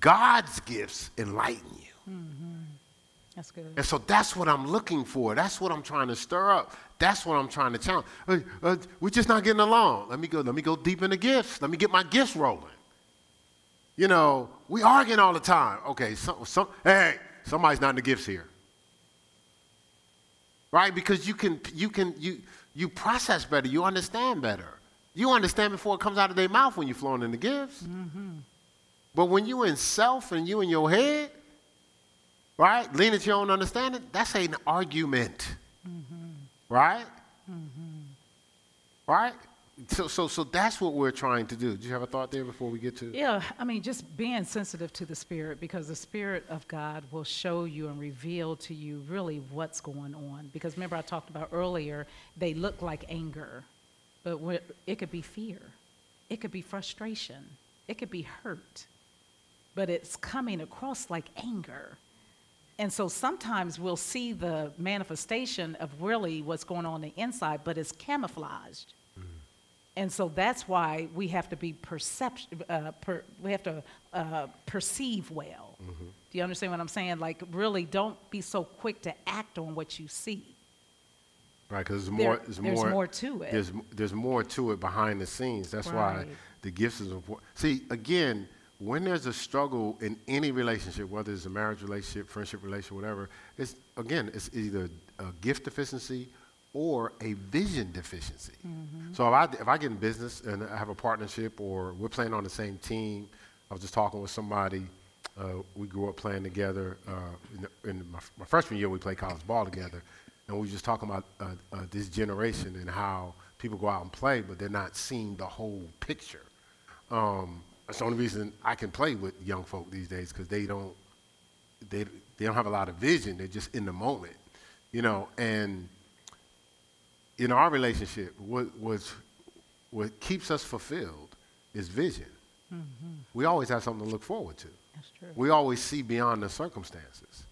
God's gifts enlighten you. Mm-hmm. That's good. And so that's what I'm looking for. That's what I'm trying to stir up. That's what I'm trying to challenge. Uh, uh, we're just not getting along. Let me go. Let me go deep in the gifts. Let me get my gifts rolling. You know, we arguing all the time. Okay, some, some, hey, somebody's not in the gifts here, right? Because you can, you can, you. You process better. You understand better. You understand before it comes out of their mouth when you're flowing in the gifts. Mm-hmm. But when you in self and you in your head, right, leaning to your own understanding, that's an argument, mm-hmm. right? Mm-hmm. Right? So, so, so that's what we're trying to do. Do you have a thought there before we get to? Yeah, I mean, just being sensitive to the Spirit, because the Spirit of God will show you and reveal to you really what's going on. Because remember, I talked about earlier, they look like anger, but it could be fear, it could be frustration, it could be hurt, but it's coming across like anger. And so sometimes we'll see the manifestation of really what's going on, on the inside, but it's camouflaged. And so that's why we have to be perception. Uh, per, we have to uh, perceive well. Mm-hmm. Do you understand what I'm saying? Like, really, don't be so quick to act on what you see. Right, because there's more. There's, there's more, more to it. There's there's more to it behind the scenes. That's right. Why the gifts is important. See, again, when there's a struggle in any relationship, whether it's a marriage relationship, friendship relationship, whatever, it's again, it's either a gift deficiency or a vision deficiency. Mm-hmm. So if I, if I get in business and I have a partnership, or we're playing on the same team, I was just talking with somebody, uh, we grew up playing together. Uh, in, the, in my, my freshman year, we played college ball together, and we were just talking about uh, uh, this generation and how people go out and play, but they're not seeing the whole picture. Um, that's the only reason I can play with young folk these days, because they don't, they, they don't have a lot of vision. They're just in the moment, you know, and in our relationship, what, what's, what keeps us fulfilled is vision. Mm-hmm. We always have something to look forward to. That's true. We always see beyond the circumstances,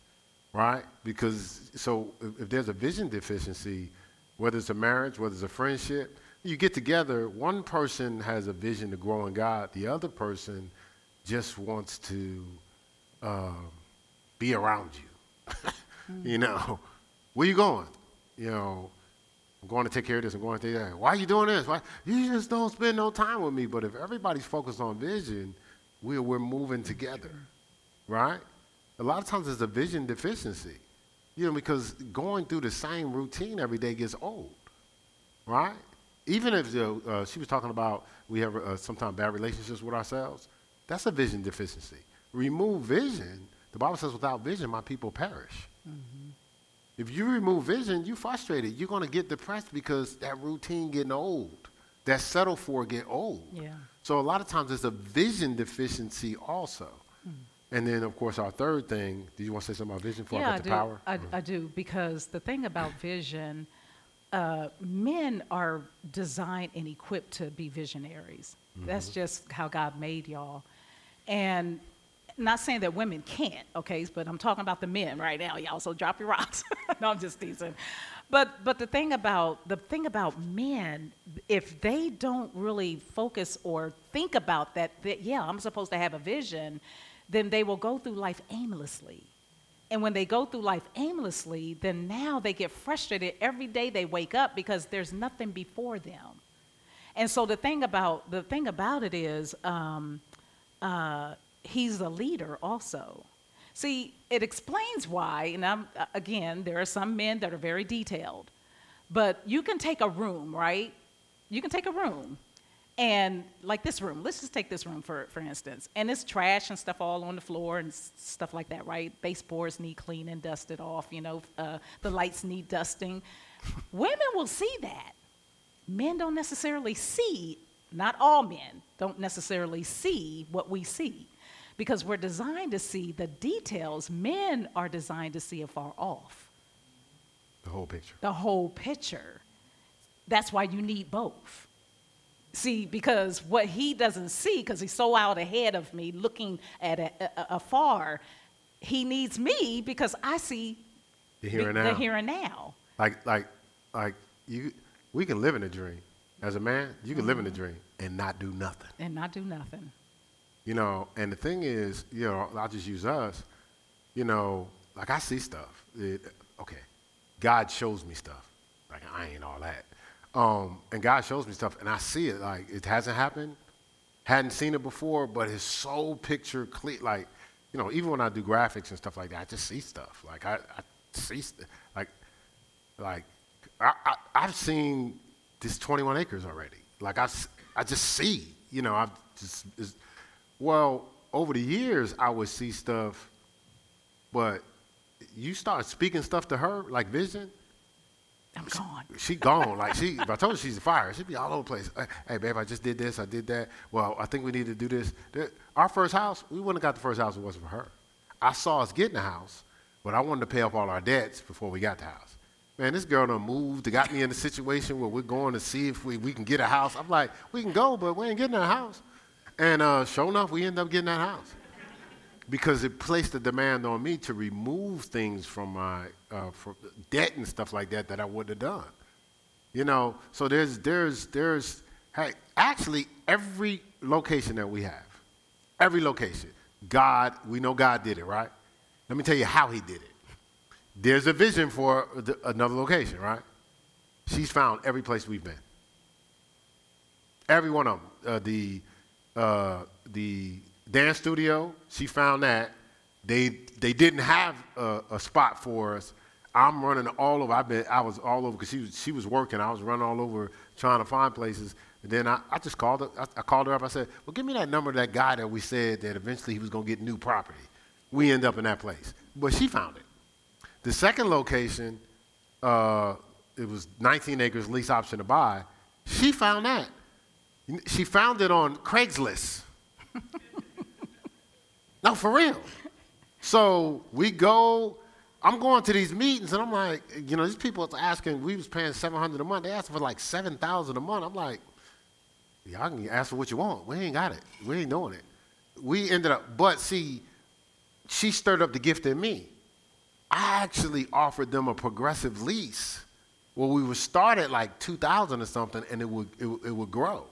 right? Because, so if, if there's a vision deficiency, whether it's a marriage, whether it's a friendship, you get together, one person has a vision to grow in God, the other person just wants to um, be around you. Mm-hmm. You know, where you going? You know, I'm going to take care of this. I'm going to take that. Why are you doing this? Why? You just don't spend no time with me. But if everybody's focused on vision, we're, we're moving together, right? A lot of times it's a vision deficiency, you know, because going through the same routine every day gets old, right? Even if you know, uh, she was talking about we have uh, sometimes bad relationships with ourselves, that's a vision deficiency. Remove vision. The Bible says without vision, my people perish. Mm-hmm. If you remove vision, you're frustrated. You're going to get depressed because that routine getting old, that settle for get old. Yeah. So a lot of times it's a vision deficiency also. Mm. And then, of course, our third thing, do you want to say something about vision before yeah, I get the power? I, mm-hmm. I do, because the thing about vision, uh, men are designed and equipped to be visionaries. Mm-hmm. That's just how God made y'all. And not saying that women can't, okay, but I'm talking about the men right now, y'all, so drop your rocks. No, I'm just teasing. But but the thing about the thing about men, if they don't really focus or think about that, that, yeah, I'm supposed to have a vision, then they will go through life aimlessly. And when they go through life aimlessly, then now they get frustrated every day they wake up because there's nothing before them. And so the thing about the thing about it is, um, uh, he's a leader also. See, it explains why, and I'm, again, there are some men that are very detailed, but you can take a room, right? You can take a room, and like this room, let's just take this room for, for instance, and it's trash and stuff all on the floor and s- stuff like that, right? Baseboards need clean and dusted off, you know, uh, the lights need dusting. Women will see that. Men don't necessarily see, not all men, don't necessarily see what we see. Because we're designed to see the details. Men are designed to see afar off. The whole picture. The whole picture. That's why you need both. See, because what he doesn't see, because he's so out ahead of me looking at a, a, a, afar, he needs me because I see the here and the, now. The here and now. Like, like, like you, we can live in a dream. As a man, you can mm-hmm. live in a dream and not do nothing. And not do nothing. You know, and the thing is, you know, I'll just use us, you know, like I see stuff. It, okay, God shows me stuff. Like I ain't all that. Um, and God shows me stuff and I see it. Like it hasn't happened, hadn't seen it before, but it's so picture clear. Like, you know, even when I do graphics and stuff like that, I just see stuff. Like I, I see, st- like, like I, I, I've seen this twenty-one acres already. Like I, I just see, you know, I've just, it's, well, over the years, I would see stuff, but you start speaking stuff to her, like vision. I'm she, gone. She gone. Like she, if I told her she's a fire, she'd be all over the place. Hey, babe, I just did this. I did that. Well, I think we need to do this. Our first house, we wouldn't have got the first house if it wasn't for her. I saw us getting a house, but I wanted to pay off all our debts before we got the house. Man, this girl done moved. They got me in a situation where we're going to see if we, we can get a house. I'm like, we can go, but we ain't getting a house. And uh, sure enough, we end up getting that house because it placed a demand on me to remove things from my uh, from debt and stuff like that that I wouldn't have done. You know, so there's, there's, there's, hey, actually every location that we have, every location, God, we know God did it, right? Let me tell you how he did it. There's a vision for the, another location, right? She's found every place we've been. Every one of them. Uh, the... Uh, the dance studio, she found that. They they didn't have a, a spot for us. I'm running all over. I've been, I was all over because she was, she was working. I was running all over trying to find places. And then I, I just called her. I, I called her up. I said, well, give me that number of that guy that we said that eventually he was going to get new property. We end up in that place. But she found it. The second location, uh, it was nineteen acres, lease option to buy. She found that. She found it on Craigslist. No, for real. So we go, I'm going to these meetings and I'm like, you know, these people are asking, we was paying seven hundred dollars a month. They asked for like seven thousand dollars a month. I'm like, y'all can ask for what you want. We ain't got it. We ain't doing it. We ended up, but see, she stirred up the gift in me. I actually offered them a progressive lease. Well, we would start at like two thousand or something and it would, it, it would grow.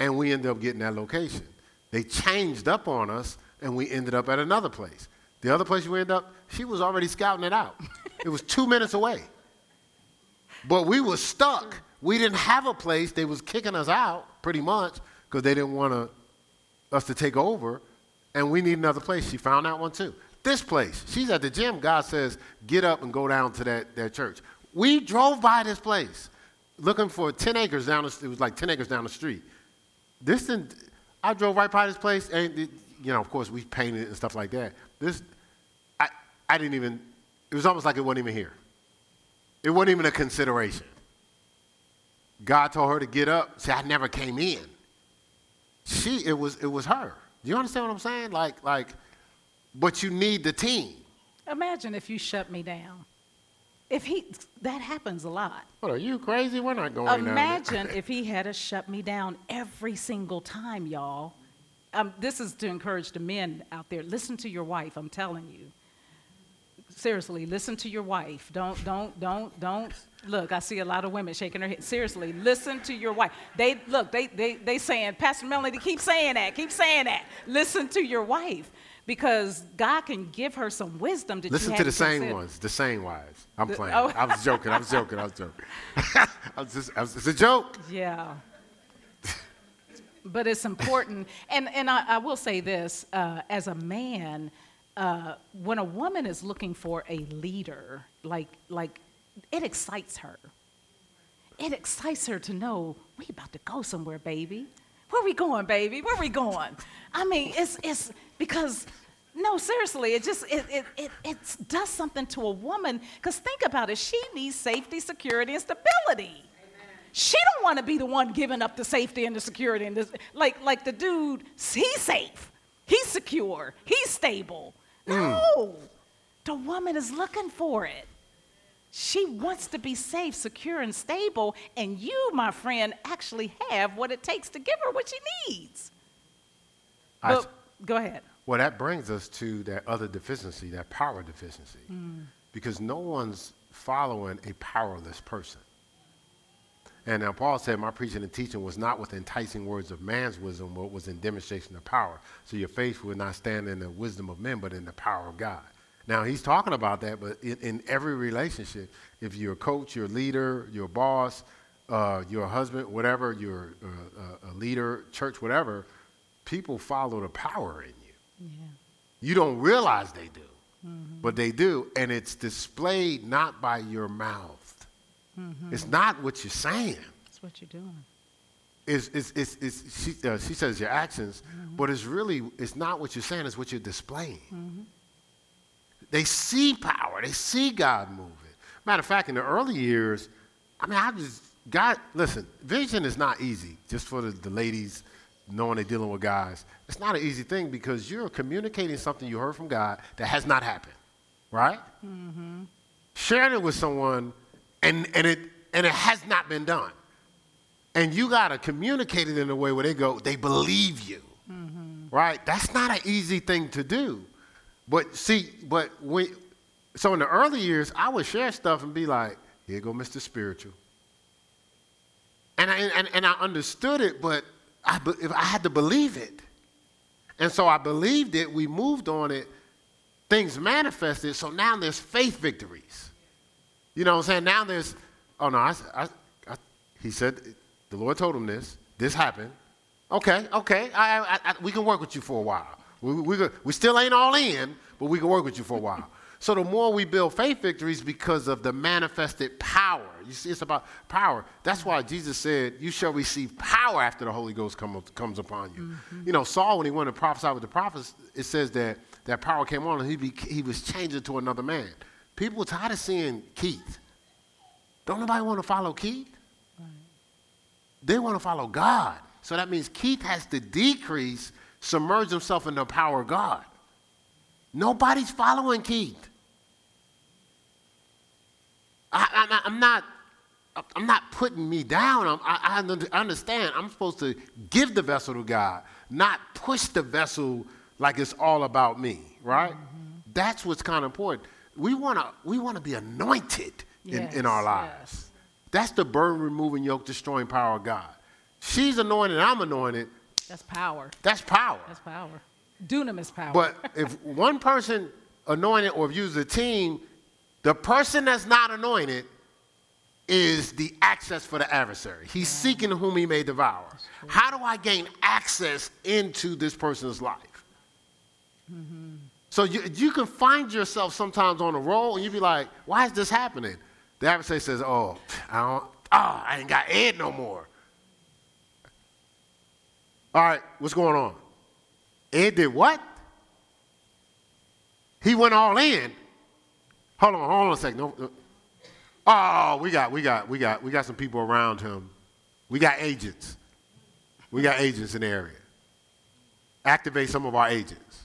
And we ended up getting that location. They changed up on us, and we ended up at another place. The other place we ended up, she was already scouting it out. It was two minutes away. But we were stuck. We didn't have a place. They was kicking us out, pretty much, because they didn't want us to take over, and we need another place. She found that one, too. This place, she's at the gym. God says, get up and go down to that, that church. We drove by this place looking for ten acres down the, it was like ten acres down the street. This thing, I drove right by this place, and it, you know, of course, we painted it and stuff like that. This, I, I didn't even. It was almost like it wasn't even here. It wasn't even a consideration. God told her to get up. See, I never came in. She, it was, it was her. Do you understand what I'm saying? Like, like, but you need the team. Imagine if you shut me down. If he, that happens a lot. What, are you crazy? We're not going down. Imagine if he had to shut me down every single time, y'all. Um, this is to encourage the men out there. Listen to your wife, I'm telling you. Seriously, listen to your wife. Don't, don't, don't, don't. Look, I see a lot of women shaking their head. Seriously, listen to your wife. They, look, they, they, they saying, Pastor Melanie, keep saying that, keep saying that. Listen to your wife. Because God can give her some wisdom that Listen you have to the same consider. ones, the same wives. I'm the, playing. Oh. I was joking, I was joking, I was joking. I was just, I was, it's a joke. Yeah. But it's important. And, and I, I will say this, uh, as a man, uh, when a woman is looking for a leader, like, like it excites her. It excites her to know, we about to go somewhere, baby. Where we going, baby? Where we going? I mean, it's it's because, no, seriously, it just, it it it, it does something to a woman. Because think about it, she needs safety, security, and stability. Amen. She don't want to be the one giving up the safety and the security. And this, like, like the dude, he's safe, he's secure, he's stable. No, mm. the woman is looking for it. She wants to be safe, secure, and stable, and you, my friend, actually have what it takes to give her what she needs. I, but, go ahead. Well, that brings us to that other deficiency, that power deficiency, mm. because no one's following a powerless person. And now Paul said, my preaching and teaching was not with enticing words of man's wisdom, but was in demonstration of power. So your faith would not stand in the wisdom of men, but in the power of God. Now, he's talking about that, but in, in every relationship, if you're a coach, your leader, your boss, uh, your husband, whatever, your uh, a leader, church, whatever, people follow the power in you. Yeah. You don't realize they do, mm-hmm. but they do, and it's displayed not by your mouth. Mm-hmm. It's not what you're saying. It's what you're doing. It's, it's, it's, it's, she, uh, she says your actions, mm-hmm. but it's really, it's not what you're saying, it's what you're displaying. Mm-hmm. They see power. They see God moving. Matter of fact, in the early years, I mean, I just, God, listen, vision is not easy, just for the, the ladies knowing they're dealing with guys. It's not an easy thing because you're communicating something you heard from God that has not happened, right? Mm-hmm. Sharing it with someone, and, and, it, and it has not been done. And you got to communicate it in a way where they go, they believe you, mm-hmm. right? That's not an easy thing to do. But see, but when, so in the early years, I would share stuff and be like, here go Mister Spiritual. And I, and, and I understood it, but I, I had to believe it. And so I believed it, we moved on it, things manifested, so now there's faith victories. You know what I'm saying? Now there's, oh no, I, I, I, he said, the Lord told him this, this happened. Okay, okay, I, I, I, we can work with you for a while. We, we, we still ain't all in, but we can work with you for a while. So the more we build faith victories because of the manifested power. You see, it's about power. That's why Jesus said, you shall receive power after the Holy Ghost come, comes upon you. Mm-hmm. You know, Saul, when he wanted to prophesy with the prophets, it says that that power came on and he, be, he was changed into another man. People are tired of seeing Keith. Don't nobody want to follow Keith? Right. They want to follow God. So that means Keith has to decrease, submerge himself in the power of God. Nobody's following Keith. I, I, I'm not. I'm not putting me down. I'm, I, I understand. I'm supposed to give the vessel to God, not push the vessel like it's all about me. Right? Mm-hmm. That's what's kind of important. We wanna. We wanna be anointed yes, in, in our lives. Yes. That's the burden removing, yoke destroying power of God. She's anointed. I'm anointed. That's power. That's power. That's power. Dunamis power. But if one person anointed or views a team, the person that's not anointed is the access for the adversary. He's yeah. seeking whom he may devour. How do I gain access into this person's life? Mm-hmm. So you, you can find yourself sometimes on a roll and you be like, why is this happening? The adversary says, oh, I, don't, oh, I ain't got Ed no more. All right, what's going on? Ed did what? He went all in. Hold on, hold on a second. No, no. Oh, we got, we got, we got, we got some people around him. We got agents. We got agents in the area. Activate some of our agents.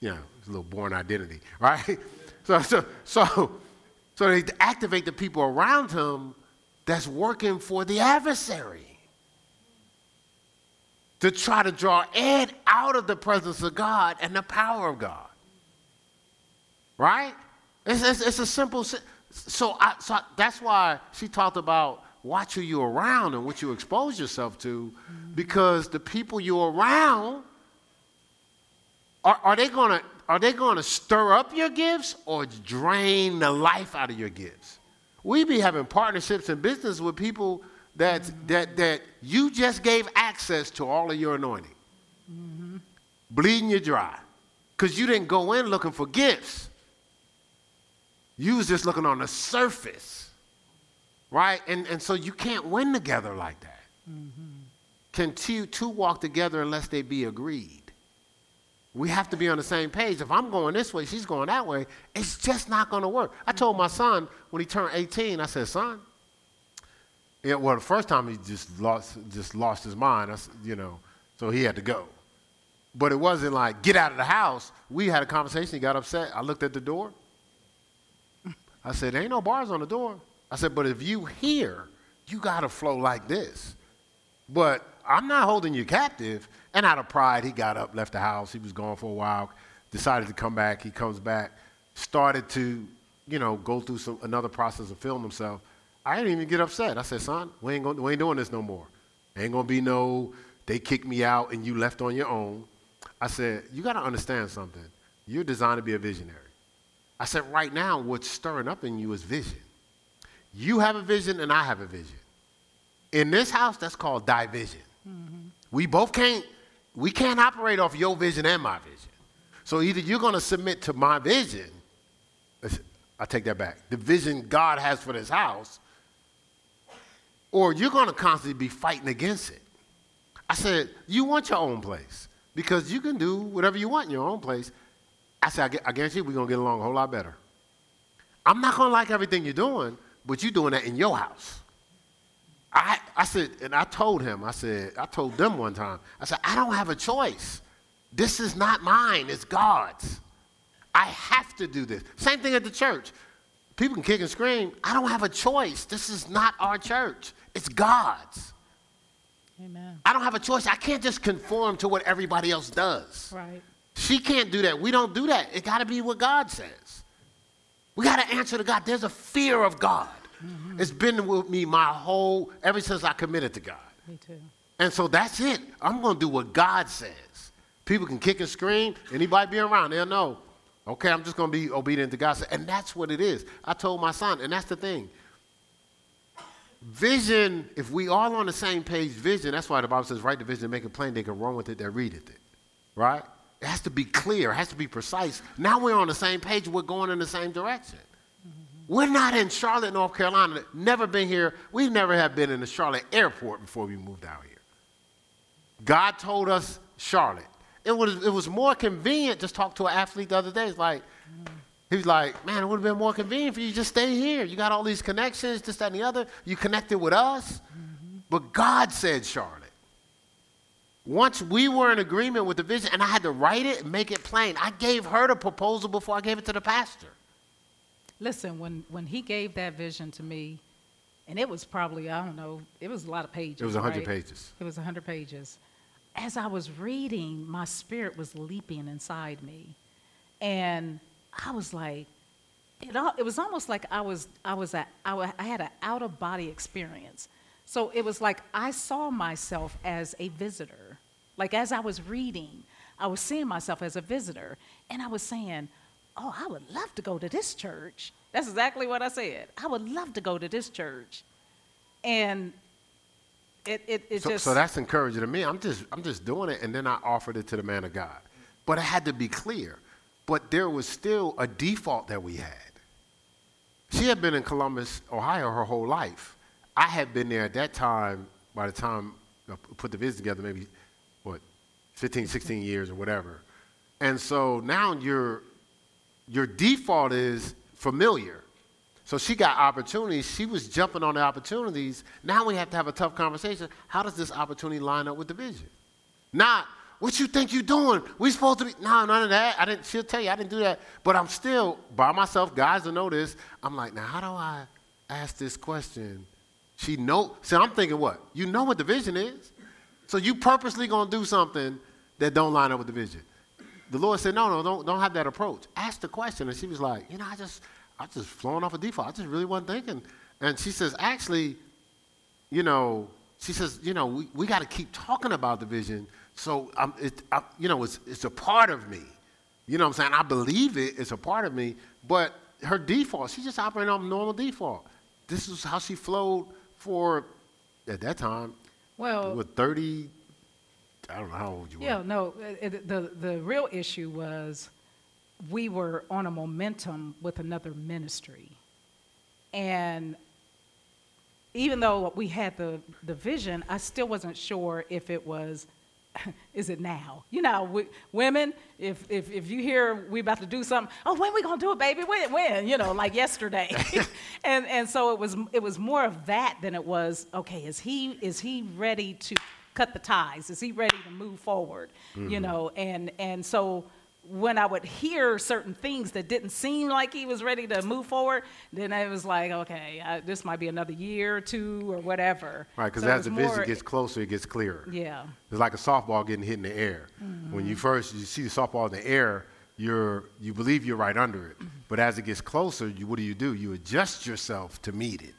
You know, it's a little born identity, right? So, so, so, so they activate the people around him that's working for the adversary to try to draw Ed out of the presence of God and the power of God. Right? It's, it's, it's a simple... So, I, so I, that's why she talked about watch who you're around and what you expose yourself to, mm-hmm. because the people you're around, are, are they gonna are they gonna stir up your gifts or drain the life out of your gifts? We be having partnerships and business with people that mm-hmm. that that you just gave access to all of your anointing, mm-hmm. bleeding you dry, because you didn't go in looking for gifts. You was just looking on the surface, right? And, and so you can't win together like that. Mm-hmm. Can two, two walk together unless they be agreed? We have to be on the same page. If I'm going this way, she's going that way, it's just not going to work. I told my son when he turned eighteen, I said, son, yeah, well, the first time he just lost, just lost his mind, I, you know, so he had to go. But it wasn't like, get out of the house. We had a conversation. He got upset. I looked at the door. I said, there ain't no bars on the door. I said, but if you hear, you got to flow like this. But I'm not holding you captive. And out of pride, he got up, left the house. He was gone for a while, decided to come back. He comes back, started to, you know, go through some, another process of filming himself. I didn't even get upset. I said, son, we ain't, gonna, we ain't doing this no more. Ain't going to be no, they kicked me out and you left on your own. I said, you got to understand something. You're designed to be a visionary. I said, right now, what's stirring up in you is vision. You have a vision and I have a vision. In this house, that's called division. Mm-hmm. We both can't, we can't operate off your vision and my vision. So either you're going to submit to my vision, I take that back, the vision God has for this house, or you're going to constantly be fighting against it. I said, you want your own place because you can do whatever you want in your own place. I said, I guarantee we're going to get along a whole lot better. I'm not going to like everything you're doing, but you're doing that in your house. I I said, and I told him, I said, I told them one time, I said, I don't have a choice. This is not mine, it's God's. I have to do this. Same thing at the church. People can kick and scream. I don't have a choice. This is not our church. It's God's. Amen. I don't have a choice. I can't just conform to what everybody else does. Right. She can't do that. We don't do that. It got to be what God says. We got to answer to God. There's a fear of God. Mm-hmm. It's been with me my whole, ever since I committed to God. Me too. And so that's it. I'm going to do what God says. People can kick and scream. Anybody be around, they'll know. Okay, I'm just going to be obedient to God. And that's what it is. I told my son, and that's the thing. Vision, if we all on the same page, vision, that's why the Bible says, write the vision and make it plain. They can run with it, they readeth it. Right? It has to be clear. It has to be precise. Now we're on the same page. We're going in the same direction. Mm-hmm. We're not in Charlotte, North Carolina. Never been here. We never have been in the Charlotte airport before we moved out here. God told us Charlotte. It was, it was more convenient. Just talked to an athlete the other day. It's like, mm-hmm. He was like, man, it would have been more convenient for you to just stay here. You got all these connections, this, that, and the other. You connected with us. Mm-hmm. But God said Charlotte. Once we were in agreement with the vision, and I had to write it and make it plain. I gave her the proposal before I gave it to the pastor. Listen, when, when he gave that vision to me, and it was probably, I don't know, it was a lot of pages. It was one hundred right? pages. It was one hundred pages. As I was reading, my spirit was leaping inside me. And I was like, it, all, it was almost like I was, I was a, I, I had an out-of-body experience. So it was like I saw myself as a visitor. Like as I was reading, I was seeing myself as a visitor. And I was saying, oh, I would love to go to this church. That's exactly what I said. I would love to go to this church. And it, it, it so, just... So that's encouraging to me. I'm just, I'm just doing it. And then I offered it to the man of God. But it had to be clear. But there was still a default that we had. She had been in Columbus, Ohio her whole life. I had been there at that time, by the time I put the vision together, maybe, what, fifteen, sixteen years or whatever. And so now your, your default is familiar. So she got opportunities. She was jumping on the opportunities. Now we have to have a tough conversation. How does this opportunity line up with the vision? Not, what you think you doing? We supposed to be, no, none of that. I didn't, she'll tell you, I didn't do that. But I'm still, by myself, guys will know this. I'm like, now how do I ask this question? She know, so I'm thinking what? You know what the vision is. So you purposely gonna do something that don't line up with the vision. The Lord said, no, no, don't, don't have that approach. Ask the question. And she was like, you know, I just, I just flown off a default. I just really wasn't thinking. And she says, actually, you know, she says, you know, we, we got to keep talking about the vision. So, I'm, it, I, you know, it's, it's a part of me. You know what I'm saying? I believe it. It's a part of me. But her default, she just operating on normal default. This is how she flowed for, at that time, well, with thirty, I don't know how old you yeah, were. Yeah, no, it, the, the real issue was we were on a momentum with another ministry. And even though we had the, the vision, I still wasn't sure if it was, is it now? You know, we, women, if, if if you hear we about to do something, oh, when we gonna do it, baby? When? When? You know, like yesterday. and and so it was it was more of that than it was. Okay, is he is he ready to cut the ties? Is he ready to move forward? Mm-hmm. You know, and and so. When I would hear certain things that didn't seem like he was ready to move forward, then I was like, okay, I, this might be another year or two or whatever. Right, because so as the vision gets closer, it gets clearer. Yeah. It's like a softball getting hit in the air. Mm-hmm. When you first you see the softball in the air, you're you believe you're right under it. Mm-hmm. But as it gets closer, you, what do you do? You adjust yourself to meet it.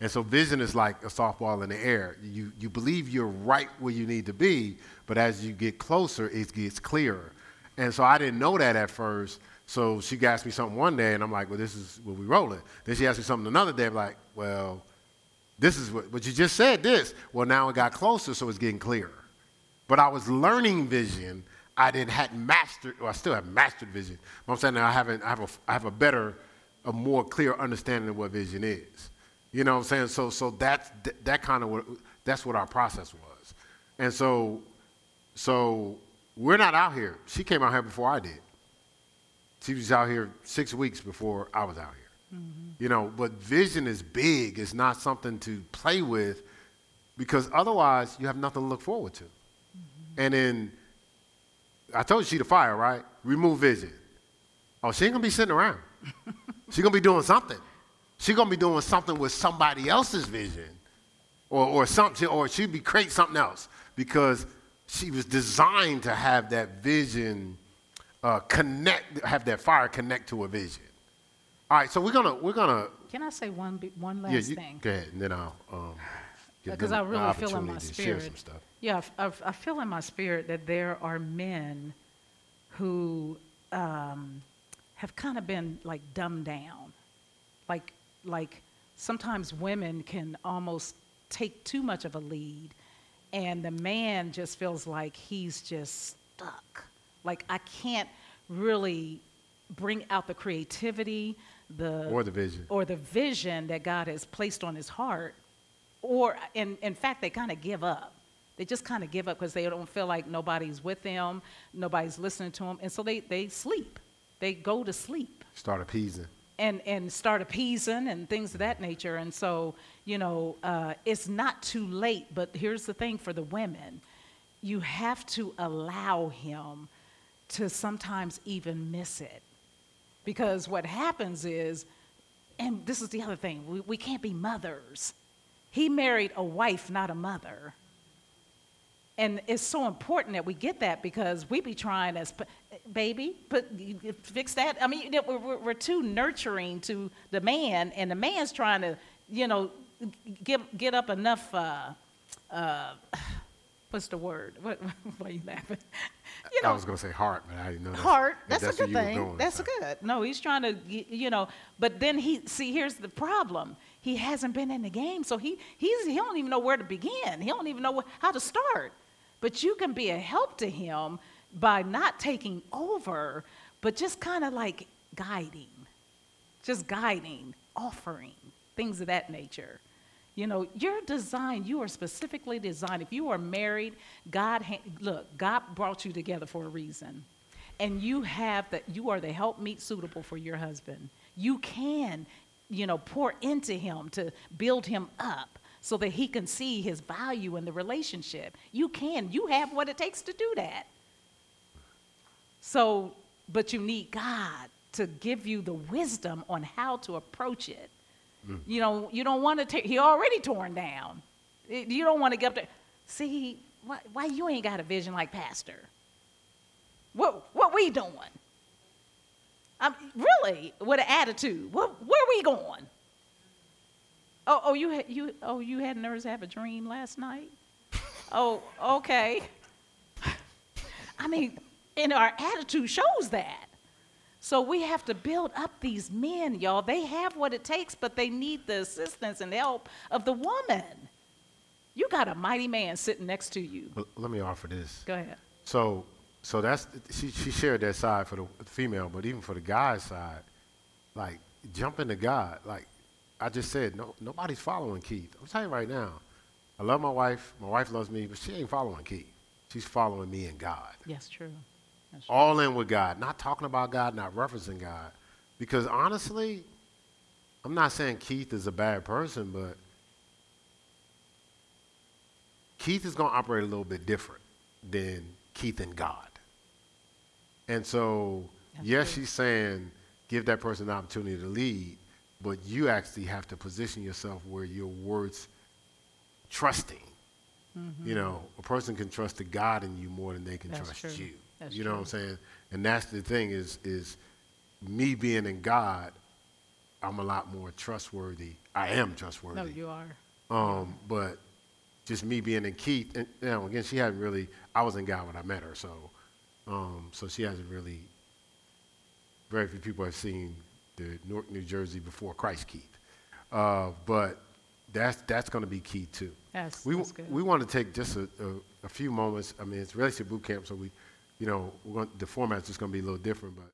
And so vision is like a softball in the air. You you believe you're right where you need to be, but as you get closer, it gets clearer. And so I didn't know that at first. So she asked me something one day, and I'm like, well, this is what we rolling. Then she asked me something another day. I'm like, well, this is what, but you just said this. Well, now it got closer, so it's getting clearer. But I was learning vision. I didn't hadn't mastered, or I still haven't mastered vision. But I'm saying that I, haven't, I, have a, I have a better, a more clear understanding of what vision is. You know what I'm saying? So so that's, that, that kind of what, that's what our process was. And so, so, we're not out here. She came out here before I did. She was out here six weeks before I was out here. Mm-hmm. You know, but vision is big. It's not something to play with because otherwise you have nothing to look forward to. Mm-hmm. And then I told you she to fire, right? Remove vision. Oh, she ain't going to be sitting around. She's going to be doing something. She's going to be doing something with somebody else's vision or, or something, or she'd be creating something else because she was designed to have that vision uh, connect, have that fire connect to a vision. All right, so we're gonna we're gonna. Can I say one one last yeah, you, thing? Go ahead, and then I'll. Um, because I really feel in my spirit. Yeah, I, I, I feel in my spirit that there are men who um, have kind of been like dumbed down, like like sometimes women can almost take too much of a lead. And the man just feels like he's just stuck. Like, I can't really bring out the creativity, the or the vision, or the vision that God has placed on his heart. Or, in, in fact, they kind of give up. They just kind of give up because they don't feel like nobody's with them, nobody's listening to them. And so they, they sleep. They go to sleep. Start appeasing. And and start appeasing and things of that nature. And so, you know, uh, it's not too late. But here's the thing for the women. You have to allow him to sometimes even miss it. Because what happens is, and this is the other thing, we, we can't be mothers. He married a wife, not a mother. And it's so important that we get that because we be trying as, baby, put, fix that. I mean, we're, we're too nurturing to the man, and the man's trying to, you know, get get up enough, uh, uh, what's the word? What, why are you laughing? You know, I was going to say heart, but I didn't know that. Heart, that's, that's a good thing. Going, that's so. good. No, he's trying to, you know, but then he, see, here's the problem. He hasn't been in the game, so he he's, he don't even know where to begin. He don't even know what, how to start. But you can be a help to him by not taking over, but just kind of like guiding, just guiding, offering, things of that nature. You know, you're designed, you are specifically designed. If you are married, God, ha- look, God brought you together for a reason. And you have that, you are the helpmeet suitable for your husband. You can, you know, pour into him to build him up. so that he can see his value in the relationship. You can. You have what it takes to do that. So, but you need God to give you the wisdom on how to approach it. Mm. You know, you don't want to take, he already torn down. You don't want to get up there. See, why, why you ain't got a vision like Pastor? What, what we doing? I'm, really, with an attitude. What, where are we going? Oh, oh, you had you oh you had nerves to have a dream last night? Oh, okay. I mean, and our attitude shows that. So we have to build up these men, y'all. They have what it takes, but they need the assistance and help of the woman. You got a mighty man sitting next to you. Well, let me offer this. Go ahead. So, so that's she. She shared that side for the female, but even for the guy's side, like jump into God. Like I just said, no, nobody's following Keith. I'm telling you right now. I love my wife. My wife loves me, but she ain't following Keith. She's following me and God. Yes, true. That's true. All in with God. Not talking about God. Not referencing God. Because honestly, I'm not saying Keith is a bad person, but Keith is going to operate a little bit different than Keith and God. And so, that's yes, true. She's saying give that person the opportunity to lead, but you actually have to position yourself where your words trusting. Mm-hmm. You know, a person can trust the God in you more than they can that's trust true. You. That's you know true. What I'm saying? And that's the thing is, is me being in God, I'm a lot more trustworthy. I am trustworthy. No, you are. Um, but just me being in Keith, and you know, again, she hadn't really, I was in God when I met her, so um, so she hasn't really, very few people have seen the Newark, New Jersey before Christ Keith. Uh, but that's that's going to be Keith too. Yes, we, that's good. We want to take just a, a, a few moments. I mean, it's relationship boot camp, so we, you know, we're gonna, the format's just going to be a little different, but.